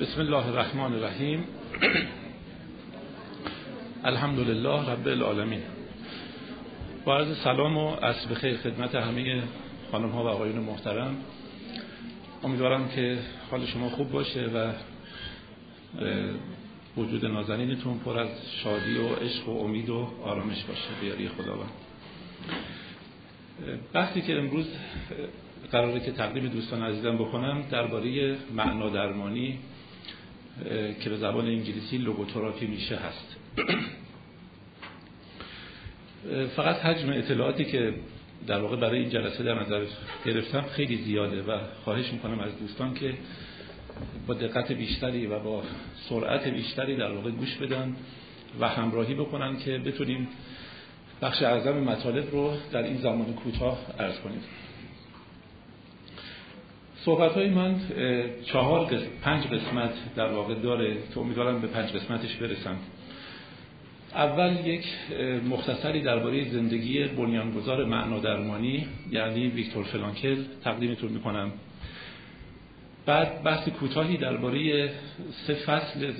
بسم الله الرحمن الرحیم. الحمدلله رب العالمین. با عرض سلام و عصر بخیر خدمت همه خانم ها و آقایون محترم. امیدوارم که حال شما خوب باشه و وجود نازنینتون پر از شادی و عشق و امید و آرامش باشه به یاری خداوند. بحثی که امروز قراره که تقدیم دوستان عزیزم بکنم درباره معنا درمانی که به زبان انگلیسی لوگوتراپی میشه هست. فقط حجم اطلاعاتی که در واقع برای این جلسه در نظر گرفتم خیلی زیاده و خواهش میکنم از دوستان که با دقت بیشتری و با سرعت بیشتری در واقع گوش بدن و همراهی بکنن که بتونیم بخش اعظم مطالب رو در این زمان کوتاه عرض کنیم. صحبت‌های من 5 قسمت در واقع داره که امیدوارم به 5 قسمتش برسم. اول یک مختصری درباره زندگی بنیانگذار معنا درمانی یعنی ویکتور فرانکل تقدیمتون می‌کنم. بعد بحث کوتاهی درباره 3 فصل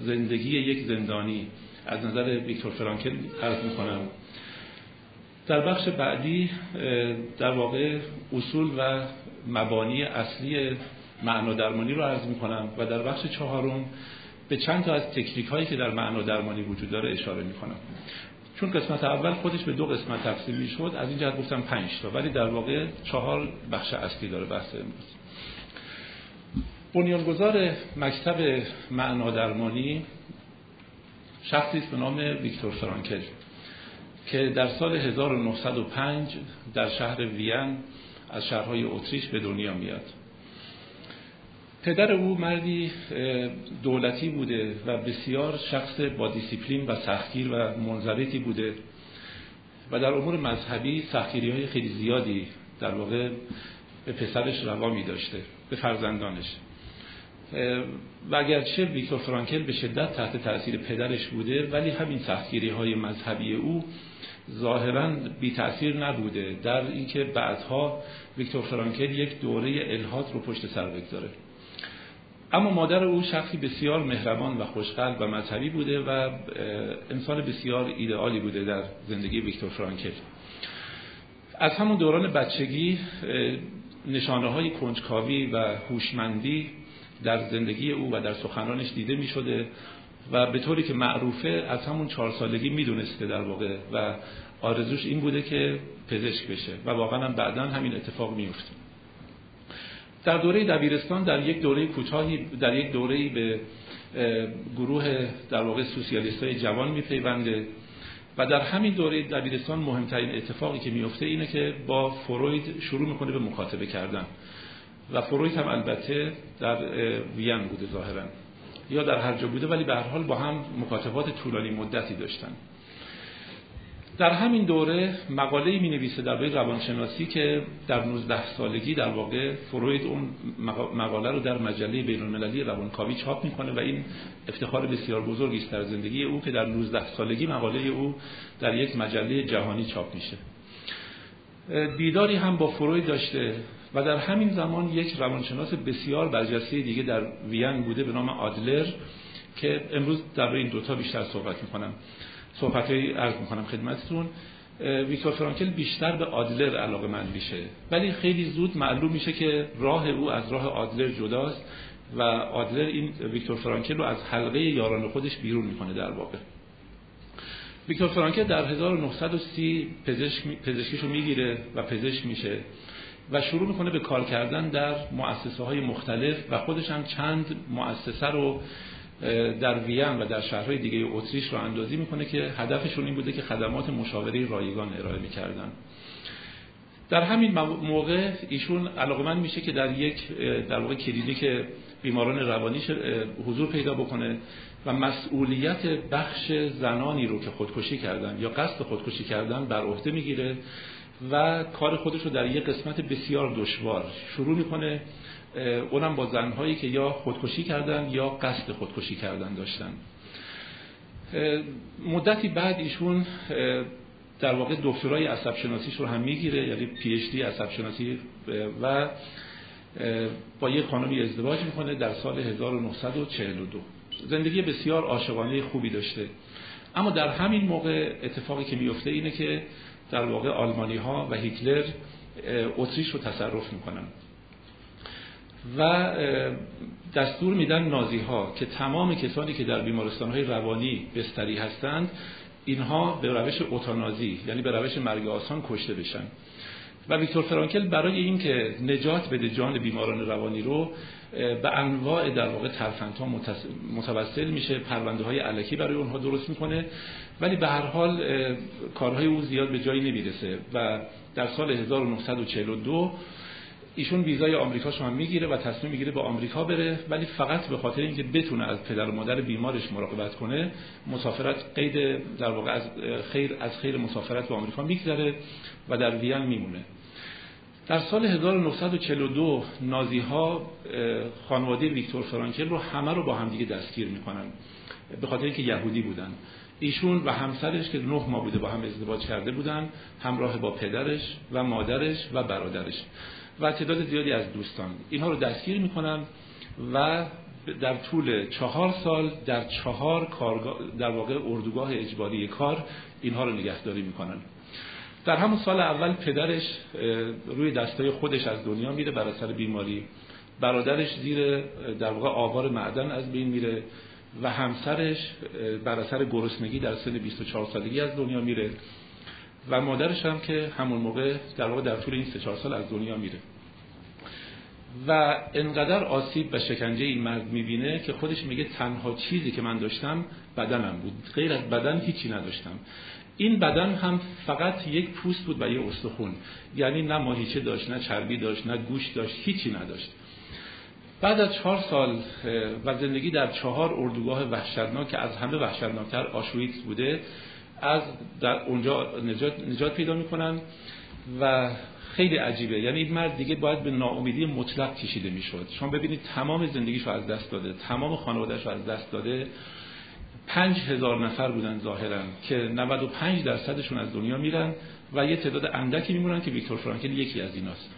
زندگی یک زندانی از نظر ویکتور فرانکل عرض می‌کنم. در بخش بعدی در واقع اصول و مبانی اصلی معنا درمانی رو عرض می‌کنم و در بخش 4 به چند تا از تکنیک‌هایی که در معنا درمانی وجود داره اشاره می‌کنم. چون قسمت اول خودش به 2 قسمت تقسیم می‌شد از این جهت گفتم 5 تا، ولی در واقع 4 بخش اصلی داره بحث امروز. بنیانگذار مکتب معنا درمانی شخصی است به نام ویکتور فرانکل که در سال 1905 در شهر وین از شهرهای اتریش به دنیا میاد. پدر او مردی دولتی بوده و بسیار شخص با دیسیپلین و سختگیر و منضبطی بوده و در امور مذهبی سختگیری‌های خیلی زیادی در واقع به پسرش روا می‌داشته، به فرزندانش. و اگرچه ویکتور فرانکل به شدت تحت تأثیر پدرش بوده، ولی همین سختگیری‌های مذهبی او ظاهراً بی تأثیر نبوده در اینکه بعدها ویکتور فرانکل یک دوره الحاد رو پشت سر بگذاره. اما مادر او شخصی بسیار مهربان و خوشقلب و مذهبی بوده و انسان بسیار ایدئالی بوده در زندگی ویکتور فرانکل. از همون دوران بچگی نشانه‌های کنجکاوی و هوشمندی در زندگی او و در سخنرانش دیده می شده و به طوری که معروفه از همون 4 سالگی می دونسته در واقع و آرزوش این بوده که پزشک بشه و واقعا بعداً همین اتفاق می افته. در دوره دبیرستان در یک دوره کوتاهی به گروه در واقع سوسیالیستای جوان می پیونده و در همین دوره دبیرستان مهمترین اتفاقی که می افته اینه که با فروید شروع می کنه به مکاتبه کردن و فروید هم البته در وین بوده ظاهرا یا در هر جا بوده، ولی به هر حال با هم مکاتبات طولانی مدتی داشتن. در همین دوره مقاله‌ای می‌نویسه درباره روانشناسی که در 19 سالگی در واقع فروید اون مقاله رو در مجله بین‌المللی روانکاوی چاپ می‌کنه و این افتخار بسیار بزرگی است در زندگی او که در 19 سالگی مقاله او در یک مجله جهانی چاپ میشه. دیداری هم با فروید داشته و در همین زمان یک روانشناس بسیار برجسته دیگه در وین بوده به نام آدلر که امروز درباره این دوتا بیشتر صحبت عرض می‌کنم خدمتتون. ویکتور فرانکل بیشتر به آدلر علاقه‌مند میشه، ولی خیلی زود معلوم میشه که راه او از راه آدلر جداست و آدلر این ویکتور فرانکل رو از حلقه یاران خودش بیرون میکنه در واقع. ویکتور فرانکل در 1930 پزشکیشو میگیره و پزشک میشه و شروع میکنه به کار کردن در مؤسسه های مختلف و خودش هم چند مؤسسه رو در وین و در شهرهای دیگه اتریش رو اندازی میکنه که هدفشون این بوده که خدمات مشاوره رایگان ارائه میکردن. در همین موقع ایشون علاقمند میشه که در یک در واقع کلینیک بیماران روانی حضور پیدا بکنه و مسئولیت بخش زنانی رو که خودکشی کردن یا قصد خودکشی کردن بر عهده میگیره و کار خودش رو در یک قسمت بسیار دشوار شروع میکنه، اونم با زنهایی که یا خودکشی کردن یا قصد خودکشی کردن داشتن. مدتی بعد ایشون در واقع دکترای عصب شناسیش رو هم میگیره، یعنی PhD عصب شناسی، و با یک خانمی ازدواج میکنه در سال 1942. زندگی بسیار عاشقانه خوبی داشته، اما در همین موقع اتفاقی که میفته اینه که در واقع آلمانی ها و هیتلر اتریش رو تصرف میکنن و دستور میدن نازی ها که تمام کسانی که در بیمارستان های روانی بستری هستند اینها به روش اوتانازی، یعنی به روش مرگ آسان، کشته بشن. و ویکتور فرانکل برای این که نجات بده جان بیماران روانی رو به انواع در واقع ترفندها متوسل میشه، پرونده های الکی برای اونها درست میکنه، ولی به هر حال کارهای او زیاد به جایی نمیرسه و در سال 1942 ایشون ویزای آمریکاشو هم میگیره و تصمیم میگیره به آمریکا بره، ولی فقط به خاطر اینکه بتونه از پدر و مادر بیمارش مراقبت کنه. مسافرت قید در واقع از خیر مسافرت به آمریکا میگذره و در وین میمونه. در سال 1942 نازی ها خانواده ویکتور فرانکل رو همه رو با هم دیگه دستگیر میکنن به خاطر اینکه یهودی بودن. ایشون و همسرش که 9 ماه بوده با هم ازدواج کرده بودن، همراه با پدرش و مادرش و برادرش و تعداد زیادی از دوستان، اینها رو دستگیر میکنن و در طول 4 سال در 4 کارگاه در واقع اردوگاه اجباری کار اینها رو نگهداری میکنن. در همون سال اول پدرش روی دستای خودش از دنیا میره بر اثر بیماری، برادرش زیر در واقع آوار معدن از بین میره و همسرش بر اثر گرسنگی در سن 24 سالگی از دنیا میره و مادرش هم که همون موقع در واقع در طول این 3-4 سال از دنیا میره. و انقدر آسیب و شکنجه این مرد میبینه که خودش میگه تنها چیزی که من داشتم بدنم بود، غیر از بدن هیچی نداشتم. این بدن هم فقط یک پوست بود و یه استخون، یعنی نه ماهیچه داشت، نه چربی داشت، نه گوشت داشت، هیچی نداشت. بعد از 4 سال و زندگی در 4 اردوگاه وحشتناک که از همه وحشتناکتر آشویتس بوده، از در اونجا نجات پیدا میکنن و خیلی عجیبه. یعنی این مرد دیگه باید به ناامیدی مطلق کشیده میشد. شما ببینید تمام زندگیشو از دست داده، تمام خانوادهشو از دست داده. 5000 نفر بودن ظاهرا که 95% از دنیا میرن و یه تعداد اندکی میمونن که ویکتور فرانکل یکی از ایناست.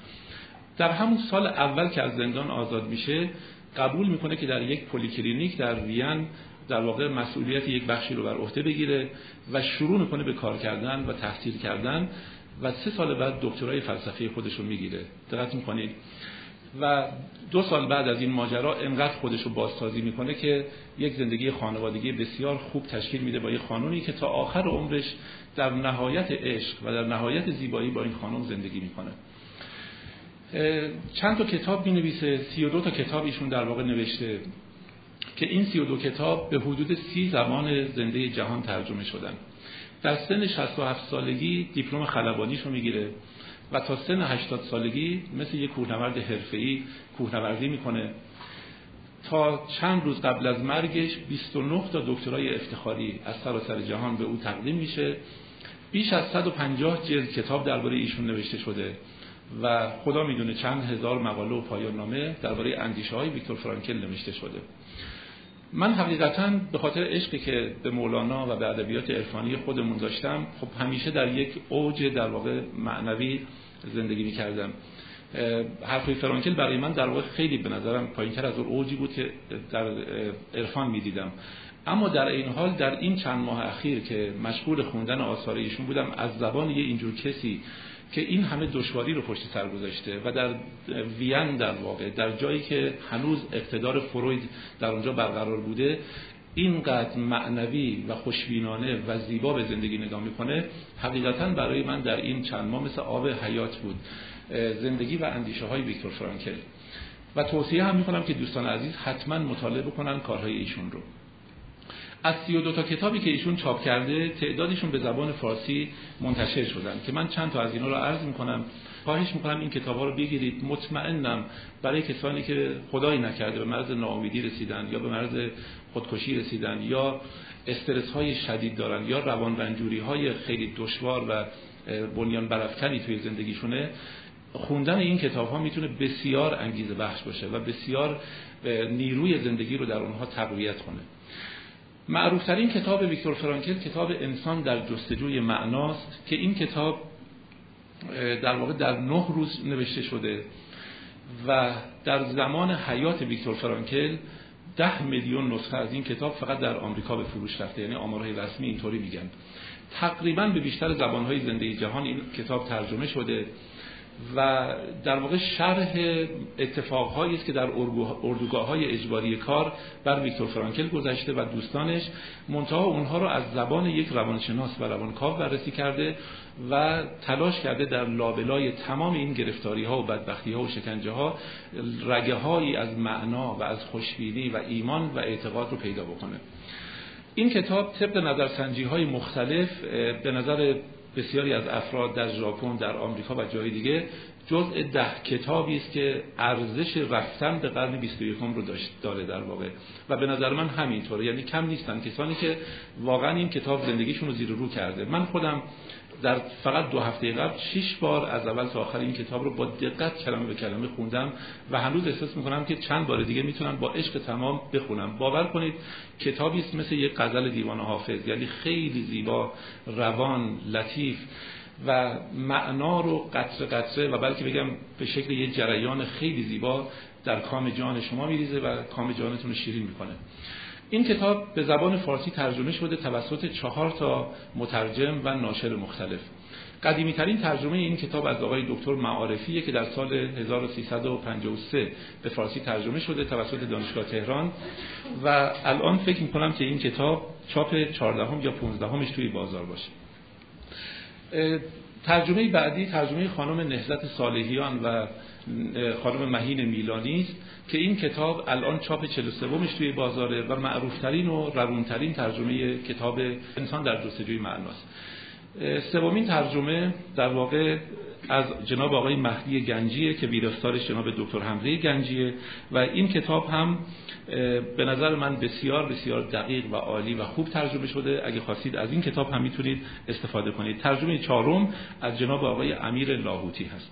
در همون سال اول که از زندان آزاد میشه قبول میکنه که در یک پلیکلینیک در وین در واقع مسئولیت یک بخشی رو بر عهده بگیره و شروع میکنه به کار کردن و تحصیل کردن و 3 سال بعد دکترای فلسفه خودش رو میگیره. دقت میکنید؟ و 2 سال بعد از این ماجرا انقدر خودش رو بازسازی میکنه که یک زندگی خانوادگی بسیار خوب تشکیل میده با یک خانومی که تا آخر عمرش در نهایت عشق و در نهایت زیبایی با این خانم زندگی میکنه. چند تا کتاب مینویسه، 32 تا کتاب ایشون در واقع نوشته که این 32 کتاب به حدود 30 زبان زنده جهان ترجمه شدن. در سن 67 سالگی دیپلم خلبانیشو میگیره و تا سن 80 سالگی مثل یک کوهنورد حرفه‌ای کوهنوردی میکنه. تا چند روز قبل از مرگش 29 تا دکترای افتخاری از سراسر جهان به او تقدیم میشه. بیش از 150 جلد کتاب درباره ایشون نوشته شده و خدا میدونه چند هزار مقاله و پایان‌نامه درباره اندیشه‌های ویکتور فرانکل نوشته شده. من حقیقتاً به خاطر عشقی که به مولانا و به ادبیات عرفانی خودمون داشتم، خب همیشه در یک اوج در واقع معنوی زندگی می‌کردم. حرفای فرانکل برای من در واقع خیلی به نظرم پایین‌تر از اون اوجی بود که در عرفان می‌دیدم. اما در این حال در این چند ماه اخیر که مشغول خوندن آثار ایشون بودم، از زبان یه اینجور کسی که این همه دشواری رو پشت سر گذاشته و در وین در واقع در جایی که هنوز اقتدار فروید در اونجا برقرار بوده، اینقدر معنوی و خوشبینانه و زیبا به زندگی نگاه میکنه، حقیقتاً برای من در این چند ماه مثل آب حیات بود زندگی و اندیشه های ویکتور فرانکل. و توصیه هم میکنم که دوستان عزیز حتما مطالعه بکنن کارهای ایشون رو. از 32 تا کتابی که ایشون چاپ کرده، تعدادشون به زبان فارسی منتشر شدن که من چند تا از اینا رو عرض میکنم. خواهش میکنم این کتابا رو بگیرید. مطمئنم برای کسانی که خدایی نکرده به مرز ناامیدی رسیدن یا به مرز خودکشی رسیدن یا استرس های شدید دارن یا روان رنجوری های خیلی دشوار و بنیان برافکنی توی زندگیشونه، خوندن این کتاب ها میتونه بسیار انگیزه بخش باشه و بسیار نیروی زندگی رو در اونها تقویت کنه. معروفترین کتاب ویکتور فرانکل کتاب انسان در جستجوی معناست که این کتاب در واقع در 9 روز نوشته شده و در زمان حیات ویکتور فرانکل 10 میلیون نسخه از این کتاب فقط در آمریکا به فروش رفته، یعنی آمارهای رسمی اینطوری میگن. تقریبا به بیشتر زبانهای زنده جهان این کتاب ترجمه شده و در واقع شرح اتفاقهایی است که در اردوگاه‌های اجباری کار بر ویکتور فرانکل گذشته و دوستانش، منتهی اونها رو از زبان یک روانشناس و روانکاو بررسی کرده و تلاش کرده در لابلای تمام این گرفتاری‌ها و بدبختی‌ها و شکنجه‌ها رگه‌هایی از معنا و از خوشبینی و ایمان و اعتقاد رو پیدا بکنه. این کتاب طبق نظرسنجی‌های مختلف به نظر بسیاری از افراد در ژاپن، در آمریکا و جای دیگه جزء 10 کتابی است که ارزش رفتن به قرن 21 رو داره در واقع، و به نظر من همینطوره، یعنی کم نیستن کسانی که واقعا این کتاب زندگیشون رو زیر رو کرده. من خودم در فقط 2 هفته قبل 6 بار از اول تا آخر این کتاب رو با دقت کلمه به کلمه خوندم و هنوز احساس میکنم که چند بار دیگه میتونم با عشق تمام بخونم. باور کنید کتابی است مثل یک غزل دیوان حافظ، یعنی خیلی زیبا، روان، لطیف و معنا رو قطره قطره و بلکه بگم به شکل یه جریان خیلی زیبا در کام جان شما میریزه و کام جانتون رو شیرین میکنه. این کتاب به زبان فارسی ترجمه شده توسط 4 تا مترجم و ناشر مختلف. قدیمی ترین ترجمه این کتاب از آقای دکتر معارفیه که در سال 1353 به فارسی ترجمه شده توسط دانشگاه تهران و الان فکر می‌کنم که این کتاب چاپ 14 یا 15 توی بازار باشه. ترجمه بعدی ترجمه خانم نهضت صالحیان و خانم مهین میلانی است که این کتاب الان چاپ 43 توی بازاره و معروفترین و روونترین ترجمه کتاب انسان در جستجوی معناست. 3 ترجمه در واقع از جناب آقای مهدی گنجی که ویراستارش جناب دکتر حمزه گنجیه و این کتاب هم به نظر من بسیار بسیار دقیق و عالی و خوب ترجمه شده. اگه خواستید از این کتاب هم میتونید استفاده کنید. ترجمه 4 از جناب آقای امیر لاهوتی هست.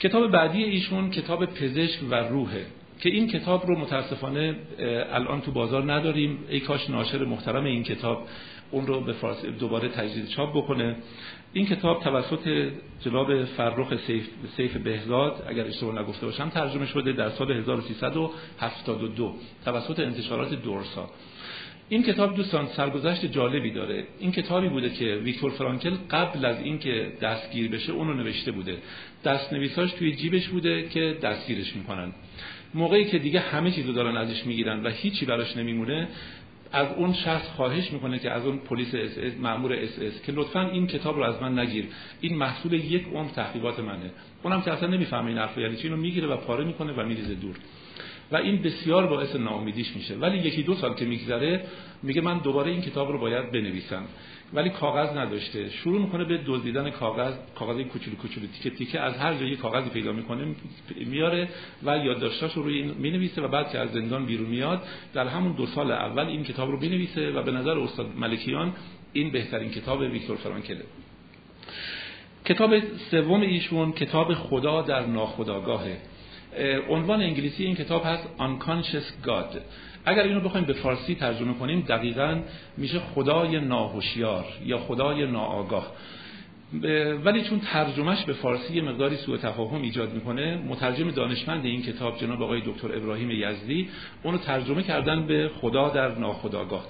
کتاب بعدی ایشون کتاب پزشک و روحه که این کتاب رو متاسفانه الان تو بازار نداریم. ای کاش ناشر محترم این کتاب اون رو به فارسی دوباره تجدید چاپ بکنه. این کتاب توسط جناب فرخ سیف بهزاد اگر اشتباه نگفته باشم ترجمه شده در سال 1372 توسط انتشارات دورسا. این کتاب دوستان سرگذشت جالبی داره. این کتابی بوده که ویکتور فرانکل قبل از اینکه دستگیر بشه اون رو نوشته بوده. دستنویساش توی جیبش بوده که دستگیرش میکنن. موقعی که دیگه همه چیزو دارن ازش میگیرن و هیچی براش نمیمونه، از اون شخص خواهش میکنه که از اون پلیس مأمور اس که لطفاً این کتاب رو از من نگیر، این محصول یک عمر تحقیقات منه. اونم که اصلا نمیفهمه این حرفو، یعنی چی، اینو میگیره و پاره میکنه و میریزه دور و این بسیار باعث ناامیدیش میشه. ولی 1-2 سال که میگذره میگه من دوباره این کتاب رو باید بنویسم، ولی کاغذ نداشته. شروع میکنه به دزدیدن کاغذ کوچولو کوچولو تیکه تیکه از هر جایی کاغذی پیدا میکنه میاره و یادداشتاش رو روی این مینویسه و بعد که از زندان بیرون میاد در همون 2 سال اول این کتاب رو بنویسه و به نظر استاد ملکیان این بهترین کتاب ویکتور فرانکل. کتاب 3 ایشون کتاب خدا در ناخودآگاهه. عنوان انگلیسی این کتاب هست Unconscious God. اگر اینو بخوایم به فارسی ترجمه کنیم دقیقاً میشه خدای ناهوشیار یا خدای ناآگاه. ولی چون ترجمهش به فارسی مقداری سوء تفاهم ایجاد میکنه، مترجم دانشمند این کتاب جناب آقای دکتر ابراهیم یزدی اونو ترجمه کردن به خدا در ناخودآگاه.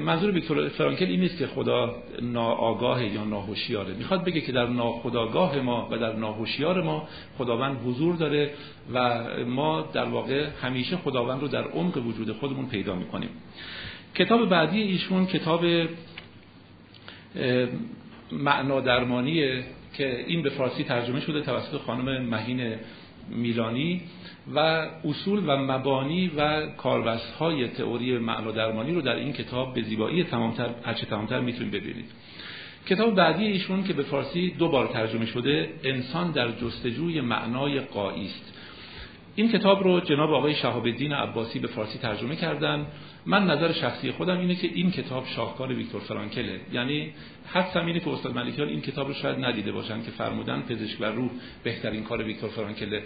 منظور ویکتور فرانکل این نیست که خدا ناآگاهه یا ناهوشیاره، میخواد بگه که در ناخودآگاه ما و در ناهوشیار ما خداوند حضور داره و ما در واقع همیشه خداوند رو در عمق وجود خودمون پیدا میکنیم. کتاب بعدی ایشون کتاب معنا درمانیه که این به فارسی ترجمه شده توسط خانم مهین میلانی و اصول و مبانی و کاربستهای تئوری معنا درمانی رو در این کتاب به زیبایی هرچه تمامتر میتونید ببینید. کتاب بعدی ایشون که به فارسی 2 بار ترجمه شده انسان در جستجوی معنای غایی است. این کتاب رو جناب آقای شهاب الدین عباسی به فارسی ترجمه کردن. من نظر شخصی خودم اینه که این کتاب شاهکار ویکتور فرانکله، یعنی حدسم اینه که استاد ملکیان این کتاب رو شاید ندیده باشن که فرمودن پزشک و روح بهترین کار ویکتور فرانکله.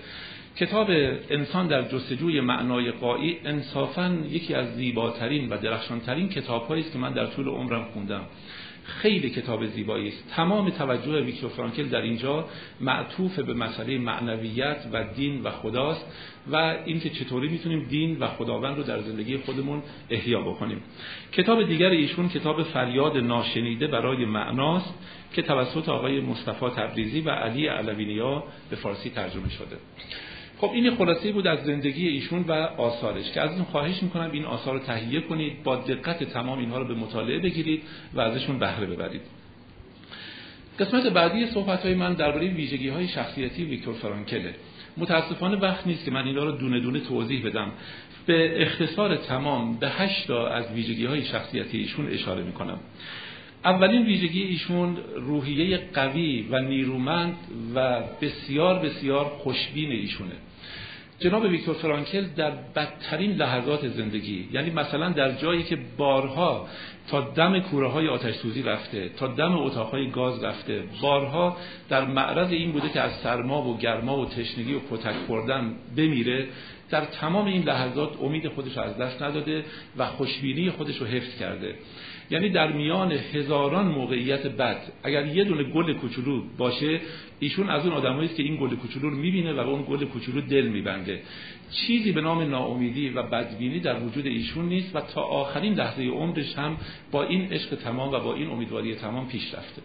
کتاب انسان در جستجوی معنای غایی انصافاً یکی از زیباترین و درخشانترین کتاب‌هایی است که من در طول عمرم خوندم. خیلی کتاب زیبایی است. تمام توجه ویکتور فرانکل در اینجا معطوف به مسئله معنویت و دین و خداست و اینکه چطوری میتونیم دین و خداوند رو در زندگی خودمون احیا بکنیم. کتاب دیگر ایشون کتاب فریاد ناشنیده برای معناست که توسط آقای مصطفی تبریزی و علی علوینیا به فارسی ترجمه شده. خب این خلاصه‌ای بود از زندگی ایشون و آثارش که ازتون خواهش میکنم این آثار رو تهیه کنید، با دقت تمام اینها رو به مطالعه بگیرید و ازشون بهره ببرید. قسمت بعدی صحبت‌های من درباره ویژگی‌های شخصیتی ویکتور فرانکله. متاسفانه وقت نیست که من اینا رو دونه دونه توضیح بدم. به اختصار تمام به 8 تا از ویژگی‌های شخصیتی ایشون اشاره میکنم. اولین ویژگی ایشون روحیه قوی و نیرومند و بسیار بسیار خوشبین ایشونه. جناب ویکتور فرانکل در بدترین لحظات زندگی، یعنی مثلا در جایی که بارها تا دم کوره های آتش سوزی رفته، تا دم اتاقهای گاز رفته، بارها در معرض این بوده که از سرما و گرما و تشنگی و کتک خوردن بمیره، در تمام این لحظات امید خودش رو از دست نداده و خوشبینی خودش رو حفظ کرده. یعنی در میان هزاران موقعیت بد اگر یه دونه گل کوچولو باشه، ایشون از اون آدمایی است که این گل کوچولو رو می‌بینه و به اون گل کوچولو دل می‌بنده. چیزی به نام ناامیدی و بدبینی در وجود ایشون نیست و تا آخرین لحظه عمرش هم با این عشق تمام و با این امیدواری تمام پیش رفته.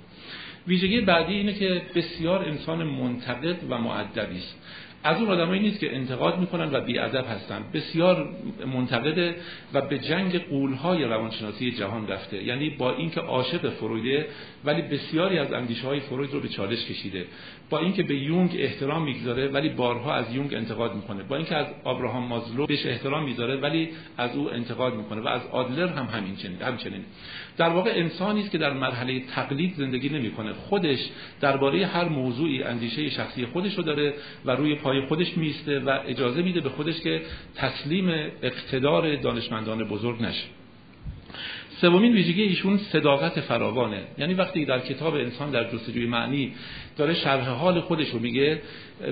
ویژگی بعدی اینه که بسیار انسان منتقد و مؤدبی است. از اون آدمایی نیست که انتقاد میکنن و بی‌ادب هستن، بسیار منتقده و به جنگ غول‌های روانشناسی جهان رفته. یعنی با اینکه عاشق فرویده ولی بسیاری از اندیشه‌های فروید رو به چالش کشیده، با اینکه به یونگ احترام میگذاره ولی بارها از یونگ انتقاد میکنه، با اینکه از ابراهام مازلو بهش احترام میذاره ولی از او انتقاد میکنه و از آدلر هم همچنین. در واقع انسانی است که در مرحله تقلید زندگی نمیکنه، خودش درباره هر موضوعی اندیشه شخصی خودش رو داره و روی خودش میسته و اجازه میده به خودش که تسلیم اقتدار دانشمندان بزرگ نشه. سومین ویژگی ایشون صداقت فراوانه. یعنی وقتی در کتاب انسان در جستجوی معنی داره شرح حال خودش رو میگه،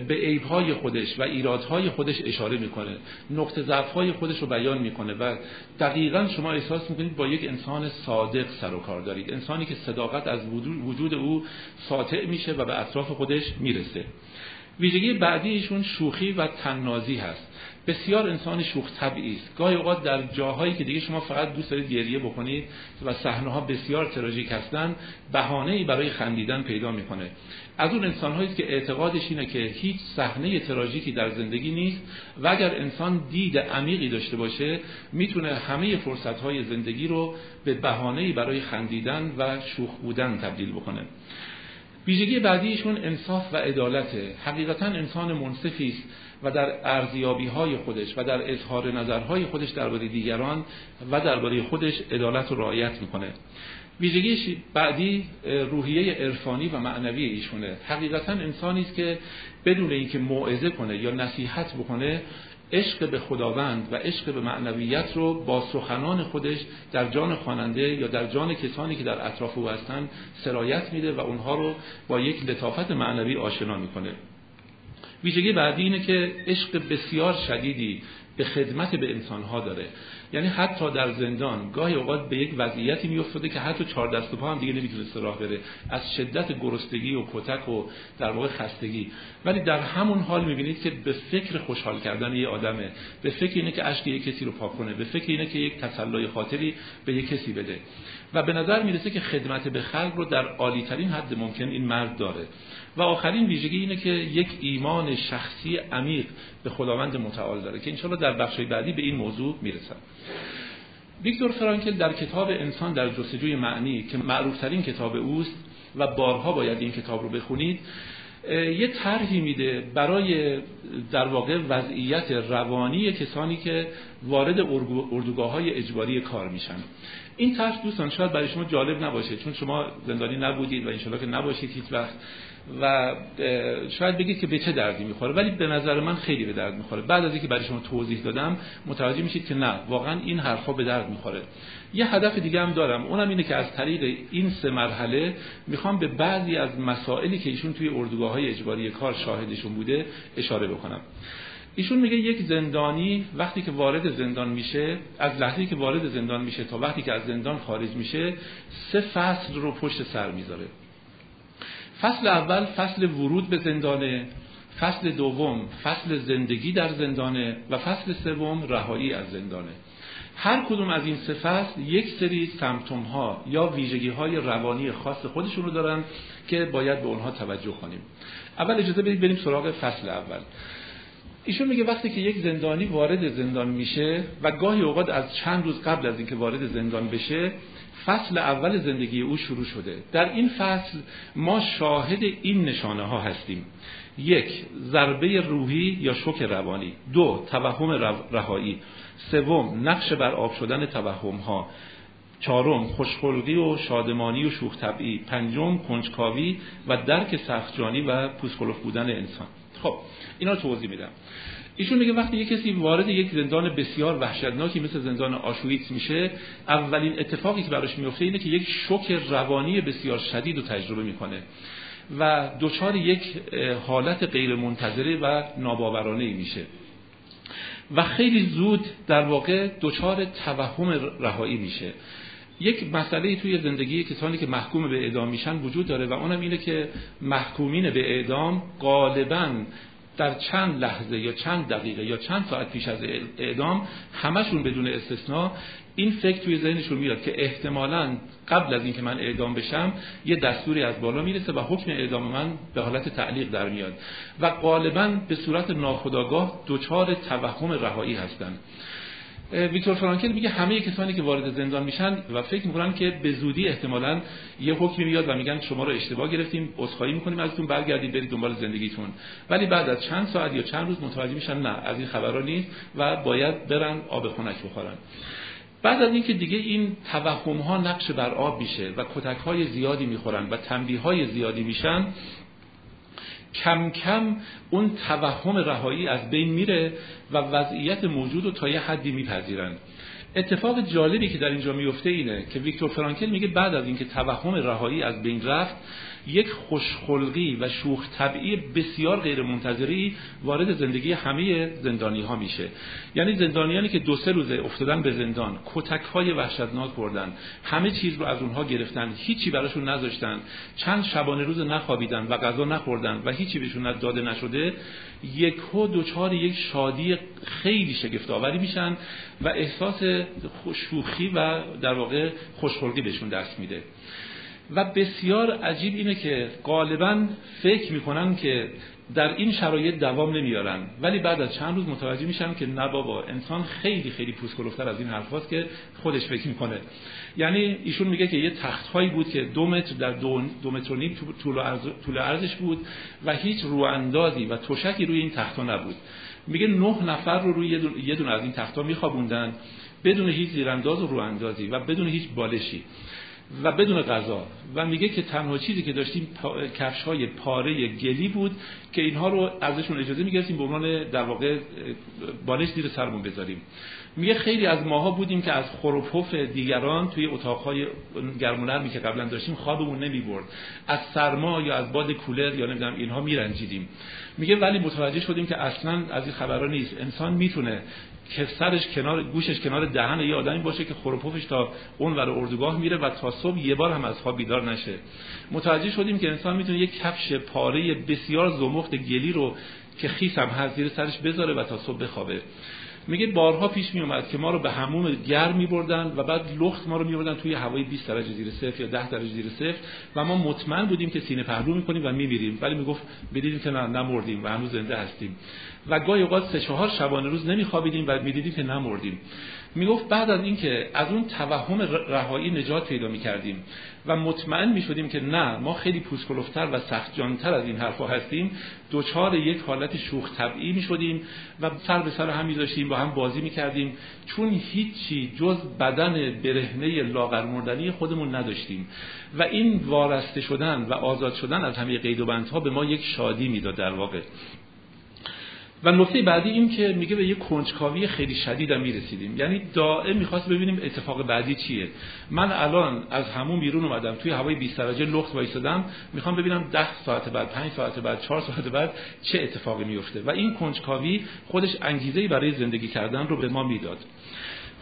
به عیب‌های خودش و ایرادهای خودش اشاره میکنه، نقطه ضعف‌های خودش رو بیان میکنه و دقیقاً شما احساس میکنید با یک انسان صادق سر و کار دارید، انسانی که صداقت از وجود او ساطع میشه و به اطراف خودش میرسه. ویژگی بعدیشون شوخی و طنازی هست. بسیار انسان شوخ طبعی است. گاهی اوقات در جاهایی که دیگه شما فقط دوست دارید گریه بکنید و صحنه‌ها بسیار تراژیک هستن، بهانه‌ای برای خندیدن پیدا میکنه. از اون انسان‌هایی است که اعتقادش اینه که هیچ صحنه تراژیکی در زندگی نیست و اگر انسان دید عمیقی داشته باشه، میتونه همه فرصت‌های زندگی رو به بهانه‌ای برای خندیدن و شوخ بودن تبدیل بکنه. ویژگی بعدیشون انصاف و عدالته. حقیقتاً انسان منصفی است و در ارزیابی‌های خودش و در اظهار نظرهای خودش درباره دیگران و درباره خودش عدالت رو رعایت می‌کنه. ویژگی بعدی روحیه عرفانی و معنوی ایشونه. حقیقتاً انسانی است که بدون اینکه موعظه کنه یا نصیحت بکنه، عشق به خداوند و عشق به معنویت رو با سخنان خودش در جان خواننده یا در جان کسانی که در اطراف او هستند سرایت میده و اونها رو با یک لطافت معنوی آشنا میکنه. ویژگی بعدی اینه که عشق بسیار شدیدی به خدمت به انسانها داره. یعنی حتی در زندان گاهی اوقات به یک وضعیتی میافتاده که حتی 4 دست و پا هم دیگه نمیتونسته راه بره از شدت گرسنگی و کتک و در واقع خستگی، ولی در همون حال میبینید که به فکر خوشحال کردن یه آدمه، به فکر اینه که اشک یک کسی رو پاک کنه، به فکر اینه که یک تسلای خاطری به یک کسی بده و به نظر میرسه که خدمت به خلق رو در عالی ترین حد ممکن این مرد داره. و آخرین ویژگی اینه که یک ایمان شخصی عمیق به خداوند متعال داره که انشالله در بخشای بعدی به این موضوع میرسم. ویکتور فرانکل در کتاب انسان در جستجوی معنی که معروفترین کتاب اوست و بارها باید این کتاب رو بخونید، یه طرحی میده برای در واقع وضعیت روانی کسانی که وارد اردوگاه‌های اجباری کار میشن. این طرح دوستان شاید برای شما جالب نباشه چون شما زندانی نبودید و انشالله که نباشید هیچ وقت و شاید بگید که به چه دردی میخوره، ولی به نظر من خیلی به درد میخوره. بعد از اینکه برای شما توضیح دادم متوجه میشید که نه، واقعا این حرفا به درد میخوره. یه هدف دیگه هم دارم، اونم اینه که از طریق این 3 مرحله میخوام به بعضی از مسائلی که ایشون توی اردوگاه‌های اجباری کار شاهدشون بوده اشاره بکنم. ایشون میگه یک زندانی وقتی که وارد زندان میشه، از لحظه‌ای که وارد زندان میشه تا وقتی که از زندان خارج میشه، 3 فصل رو پشت سر میذاره. فصل اول فصل ورود به زندانه، فصل دوم فصل زندگی در زندانه و فصل سوم رهایی از زندانه. هر کدوم از این 3 فصل یک سری سمپتوم ها یا ویژگی های روانی خاص خودشون رو دارن که باید به اونها توجه کنیم. اول اجازه بدید بریم سراغ فصل اول. ایشون میگه وقتی که یک زندانی وارد زندان میشه و گاهی اوقات از چند روز قبل از اینکه وارد زندان بشه، فصل اول زندگی او شروع شده. در این فصل ما شاهد این نشانه ها هستیم: 1. ضربه روحی یا شوک روانی. 2. توهم رهایی. 3. نقش بر آب شدن توهم ها. 4. خوشخلقی و شادمانی و شوخ طبعی. 5. کنجکاوی و درک سختجانی و پوسکلوف بودن انسان. خب اینا رو توضیح میدم. ایشون میگه وقتی یک کسی وارد یک زندان بسیار وحشتناکی مثل زندان آشویتس میشه، اولین اتفاقی که براش میفته اینه که یک شوک روانی بسیار شدید رو تجربه میکنه و دچار یک حالت غیر منتظره و ناباورانه میشه و خیلی زود در واقع دچار توهم رهایی میشه. یک مسئله توی زندگی کسانی که محکوم به اعدام میشن وجود داره و اونم اینه که محکومین به اعدام غالباً در چند لحظه یا چند دقیقه یا چند ساعت پیش از اعدام، همشون بدون استثنا، این فکر توی ذهنشون میاد که احتمالاً قبل از اینکه من اعدام بشم یه دستوری از بالا میرسه و حکم اعدام من به حالت تعلیق در میاد و غالباً به صورت ناخودآگاه دچار توهم رهایی هستن. ویکتور فرانکل میگه همه کسانی که وارد زندان میشن و فکر میکنن که به زودی احتمالاً یه حکمی میاد و میگن شما رو اشتباه گرفتیم، عذرخواهی میکنیم ازتون، برگردید برید دنبال زندگیتون، ولی بعد از چند ساعت یا چند روز متوجه میشن نه، از این خبرا نیست و باید برن آب خنک بخورن. بعد از اینکه دیگه این توهم ها نقش بر آب میشه و کتک های زیادی میخورن و تنبیه های زیادی میشن، کم کم اون توهم رهایی از بین میره و وضعیت موجود رو تا یه حدی میپذیرن. اتفاق جالبی که در اینجا میفته اینه که ویکتور فرانکل میگه بعد از اینکه توهم رهایی از بین رفت، یک خوشخلقی و شوخ طبعی بسیار غیر منتظری وارد زندگی همه زندانی ها میشه. یعنی زندانیانی که 2-3 روزه افتادن به زندان، کتک های وحشتناک بردن، همه چیز رو از اونها گرفتن، هیچی براشون نذاشتن، چند شبانه روز نخوابیدن و غذا نخوردن و هیچی بهشون داده نشده، یکو دوچار یک شادی خیلی شگفت‌آوری میشن و احساس شوخی و در واقع خوشخلقی بهشون دست میده. و بسیار عجیب اینه که غالباً فکر میکنن که در این شرایط دوام نمیارن، ولی بعد از چند روز متوجه میشن که نه بابا، انسان خیلی خیلی پوسکلوفتر از این حرفاست که خودش فکر میکنه. یعنی ایشون میگه که یه تخت‌هایی بود که 2 متر در 2.5 متر طول عرضش بود و هیچ رواندازی و تشکی روی این تخت‌ها نبود. میگه 9 نفر رو روی یه دونه از این تخت‌ها میخوابوندن بدون هیچ زیرانداز و رواندازی و بدون هیچ بالشی و بدون غذا، و میگه که تنها چیزی که داشتیم کفش‌های پاره گلی بود که اینها رو ازشون اجازه می‌گرفتیم به عنوان در واقع بالش زیر سرمون بذاریم. میگه خیلی از ماها بودیم که از خروپوف دیگران توی اتاق‌های گرم و نرمی که قبلا داشتیم خوابمون نمی‌برد، از سرما یا از باد کولر یا نمی‌دونم اینها می‌رنجیدیم. میگه ولی متوجه شدیم که اصلاً از این خبرا نیست، انسان میتونه که سرش کنار گوشش کنار دهن یه آدمی باشه که خروپوفش تا اونور اردوگاه میره و تا صبح یه بار هم از خواب بیدار نشه. متوجه شدیم که انسان میتونه یک کفش پاره بسیار زمخت گلی رو که خیس هم هست زیر سرش بذاره و تا صبح بخوابه. میگه بارها پیش میومد که ما رو به حموم گرم میبردن و بعد لخت ما رو میبردن توی هوای 20 درجه زیر صفر یا 10 درجه زیر صفر و ما مطمئن بودیم که سینه پهلو میکنیم و میمیریم، ولی میگفت بدیدیم که نمردیم و هنوز زنده هستیم. و گاهی اوقات 3-4 شبانه روز نمیخوابیدیم و میدیدیم که نمردیم. میگفت بعد از اینکه از اون توهم رهایی نجات پیدا میکردیم و مطمئن میشدیم که نه، ما خیلی پوسکلوفتر و سخت‌جان‌تر از این حرفا هستیم، دوچار یک حالت شوخ طبعی میشدیم و سر به سر هم میذاشتیم، با هم بازی میکردیم، چون هیچی جز بدن برهنه لاغر مردنی خودمون نداشتیم. و این وارسته شدن و آزاد شدن از همه قید و بندها به ما یک شادی میداد در واقع. و نکته بعدی این که میگه به یه کنجکاوی خیلی شدید هم میرسیدیم، یعنی دائم میخواست ببینیم اتفاق بعدی چیه. من الان از همون بیرون اومدم، توی هوای 20 درجه لخت وایسادم، میخوام ببینم 10 ساعت بعد، 5 ساعت بعد، 4 ساعت بعد چه اتفاقی میفته. و این کنجکاوی خودش انگیزه‌ای برای زندگی کردن رو به ما میداد.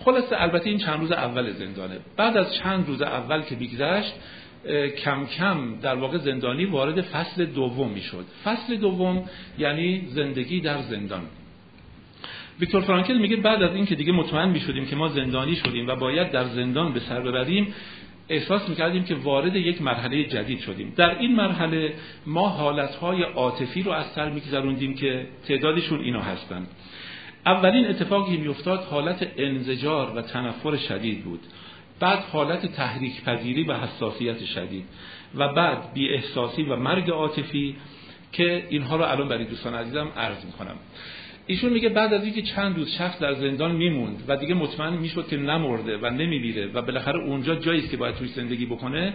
خلاصه البته این چند روز اول زندانه. بعد از چند روز اول که بگذشت، کم کم در واقع زندانی وارد فصل دوم می شد. فصل دوم یعنی زندگی در زندان. ویکتور فرانکل میگه بعد از این که دیگه مطمئن می شدیم که ما زندانی شدیم و باید در زندان به سر ببریم، احساس می کردیم که وارد یک مرحله جدید شدیم. در این مرحله ما حالتهای عاطفی رو از سر می گذروندیم که تعدادشون اینا هستن. اولین اتفاقی می افتاد حالت انزجار و تنفر شدید بود، بعد حالت تحریک پذیری و حساسیت شدید، و بعد بی احساسی و مرگ عاطفی که اینها رو الان برای دوستان عزیزم عرض میکنم. ایشون میگه بعد از اینکه چند روز شخص در زندان میموند و دیگه مطمئن میشد که نمرده و نمیمیره و بالاخره اونجا جایی است که باید توی زندگی بکنه،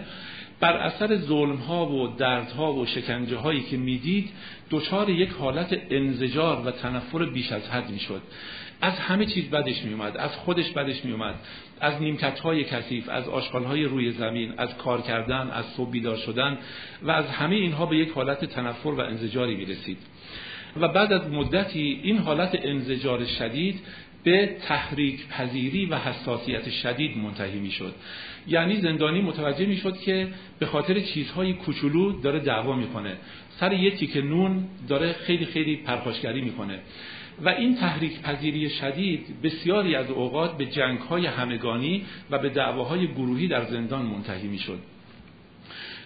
بر اثر ظلم‌ها و دردها و شکنجه‌هایی که میدید دچار یک حالت انزجار و تنفر بیش از حد میشد. از همه چیز بدش می اومد، از خودش بدش می اومد، از نیمکت‌های کثیف، از آشغال‌های روی زمین، از کار کردن، از صبح بیدار شدن، و از همه اینها به یک حالت تنفر و انزجاری می رسید. و بعد از مدتی این حالت انزجار شدید به تحریک پذیری و حساسیت شدید منتهی می شد. یعنی زندانی متوجه می شد که به خاطر چیزهای کوچولو داره دعوا می کنه، سر یه تیکه نون داره خیلی خیلی پرخاشگری می کنه. و این تحریک پذیری شدید بسیاری از اوقات به جنگ‌های همگانی و به دعواهای گروهی در زندان منتهی می‌شد.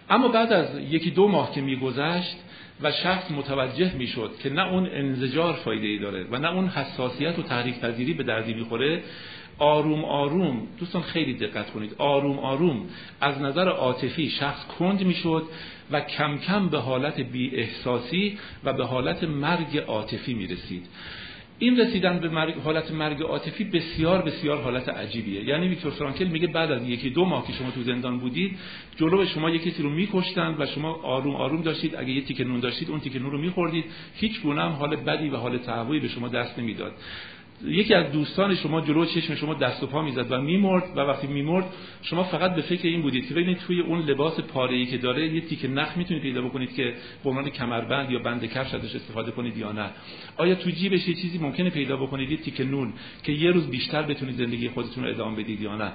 اما بعد از یکی دو ماه که می‌گذشت و شخص متوجه می‌شد که نه اون انزجار فایده‌ای داره و نه اون حساسیت و تحریک پذیری به دردی می‌خوره، آروم آروم، دوستان خیلی دقت کنید، آروم آروم از نظر عاطفی شخص کند می‌شد و کم کم به حالت بی احساسی و به حالت مرگ عاطفی می‌رسید. این رسیدن به حالت مرگ عاطفی بسیار بسیار حالت عجیبیه. یعنی ویکتور فرانکل میگه بعد از یکی دو ماه که شما تو زندان بودید، جلو شما یکی رو می‌کشتند و شما آروم آروم داشتید، اگه یه تیکه نون داشتید اون تیکه نون رو می‌خوردید، هیچ گونه هم حال بدی و حال تعویی به شما دست نمی‌داد. یکی از دوستان شما جلو چشم شما دست و پا میزد و میمرد، و وقتی میمرد شما فقط به فکر این بودید که ببینید توی اون لباس پاره‌ای که داره یه تیکه نخ میتونید پیدا بکنید که به عنوان کمربند یا بند کفش ازش استفاده کنید یا نه. آیا تو جیبش یه چیزی ممکنه پیدا بکنید، یه تیکه نون که یه روز بیشتر بتونید زندگی خودتون رو ادامه بدید یا نه.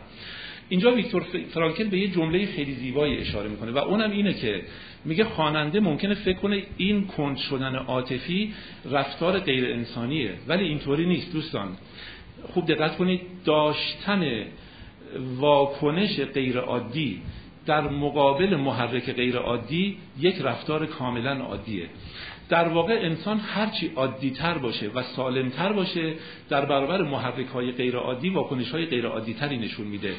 اینجا ویکتور فرانکل به یه جمله خیلی زیبایی اشاره میکنه و اونم اینه که میگه خواننده ممکنه فکر کنه این کند شدن عاطفی رفتار غیر انسانیه، ولی اینطوری نیست دوستان. خوب دقت کنید، داشتن واکنش غیر عادی در مقابل محرک غیر عادی یک رفتار کاملا عادیه. در واقع انسان هرچی عادی‌تر باشه و سالم‌تر باشه، در برابر محرک‌های غیرعادی واکنش‌های غیرعادی‌تری نشون میده.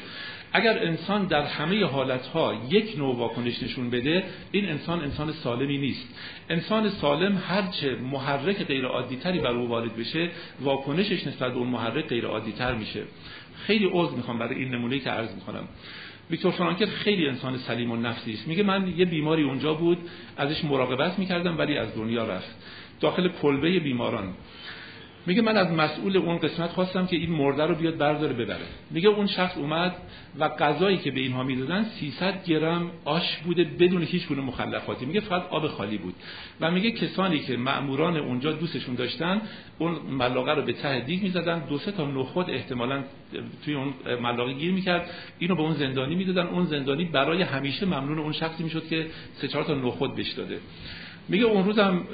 اگر انسان در همه حالت‌ها یک نوع واکنش نشون بده، این انسان سالمی نیست. انسان سالم هرچه محرک غیرعادی‌تری بر او وارد بشه، واکنشش نسبت به اون محرک غیرعادی‌تر میشه. خیلی عذر میخوام برای این نمونه‌ای که عرض می‌کنم. ویکتور فرانکل خیلی انسان سلیم و نفسی است. میگه من یه بیماری اونجا بود، ازش مراقبت میکردم ولی از دنیا رفت، داخل کلبه بیماران. میگه من از مسئول اون قسمت خواستم که این مرده رو بیاد برداره ببره. میگه اون شخص اومد و غذایی که به اینها میدادن 300 گرم آش بوده بدون هیچ گونه مخلفاتی. میگه فقط آب خالی بود. و میگه کسانی که مأموران اونجا دوستشون داشتن، اون ملاقه رو به ته دیگ میزدن، دو سه تا نخود احتمالاً توی اون ملاقه گیر میکرد، اینو به اون زندانی میدادن. اون زندانی برای همیشه ممنون اون شخصی میشد که 3-4 تا نخود بهش داده. میگه اون روز هم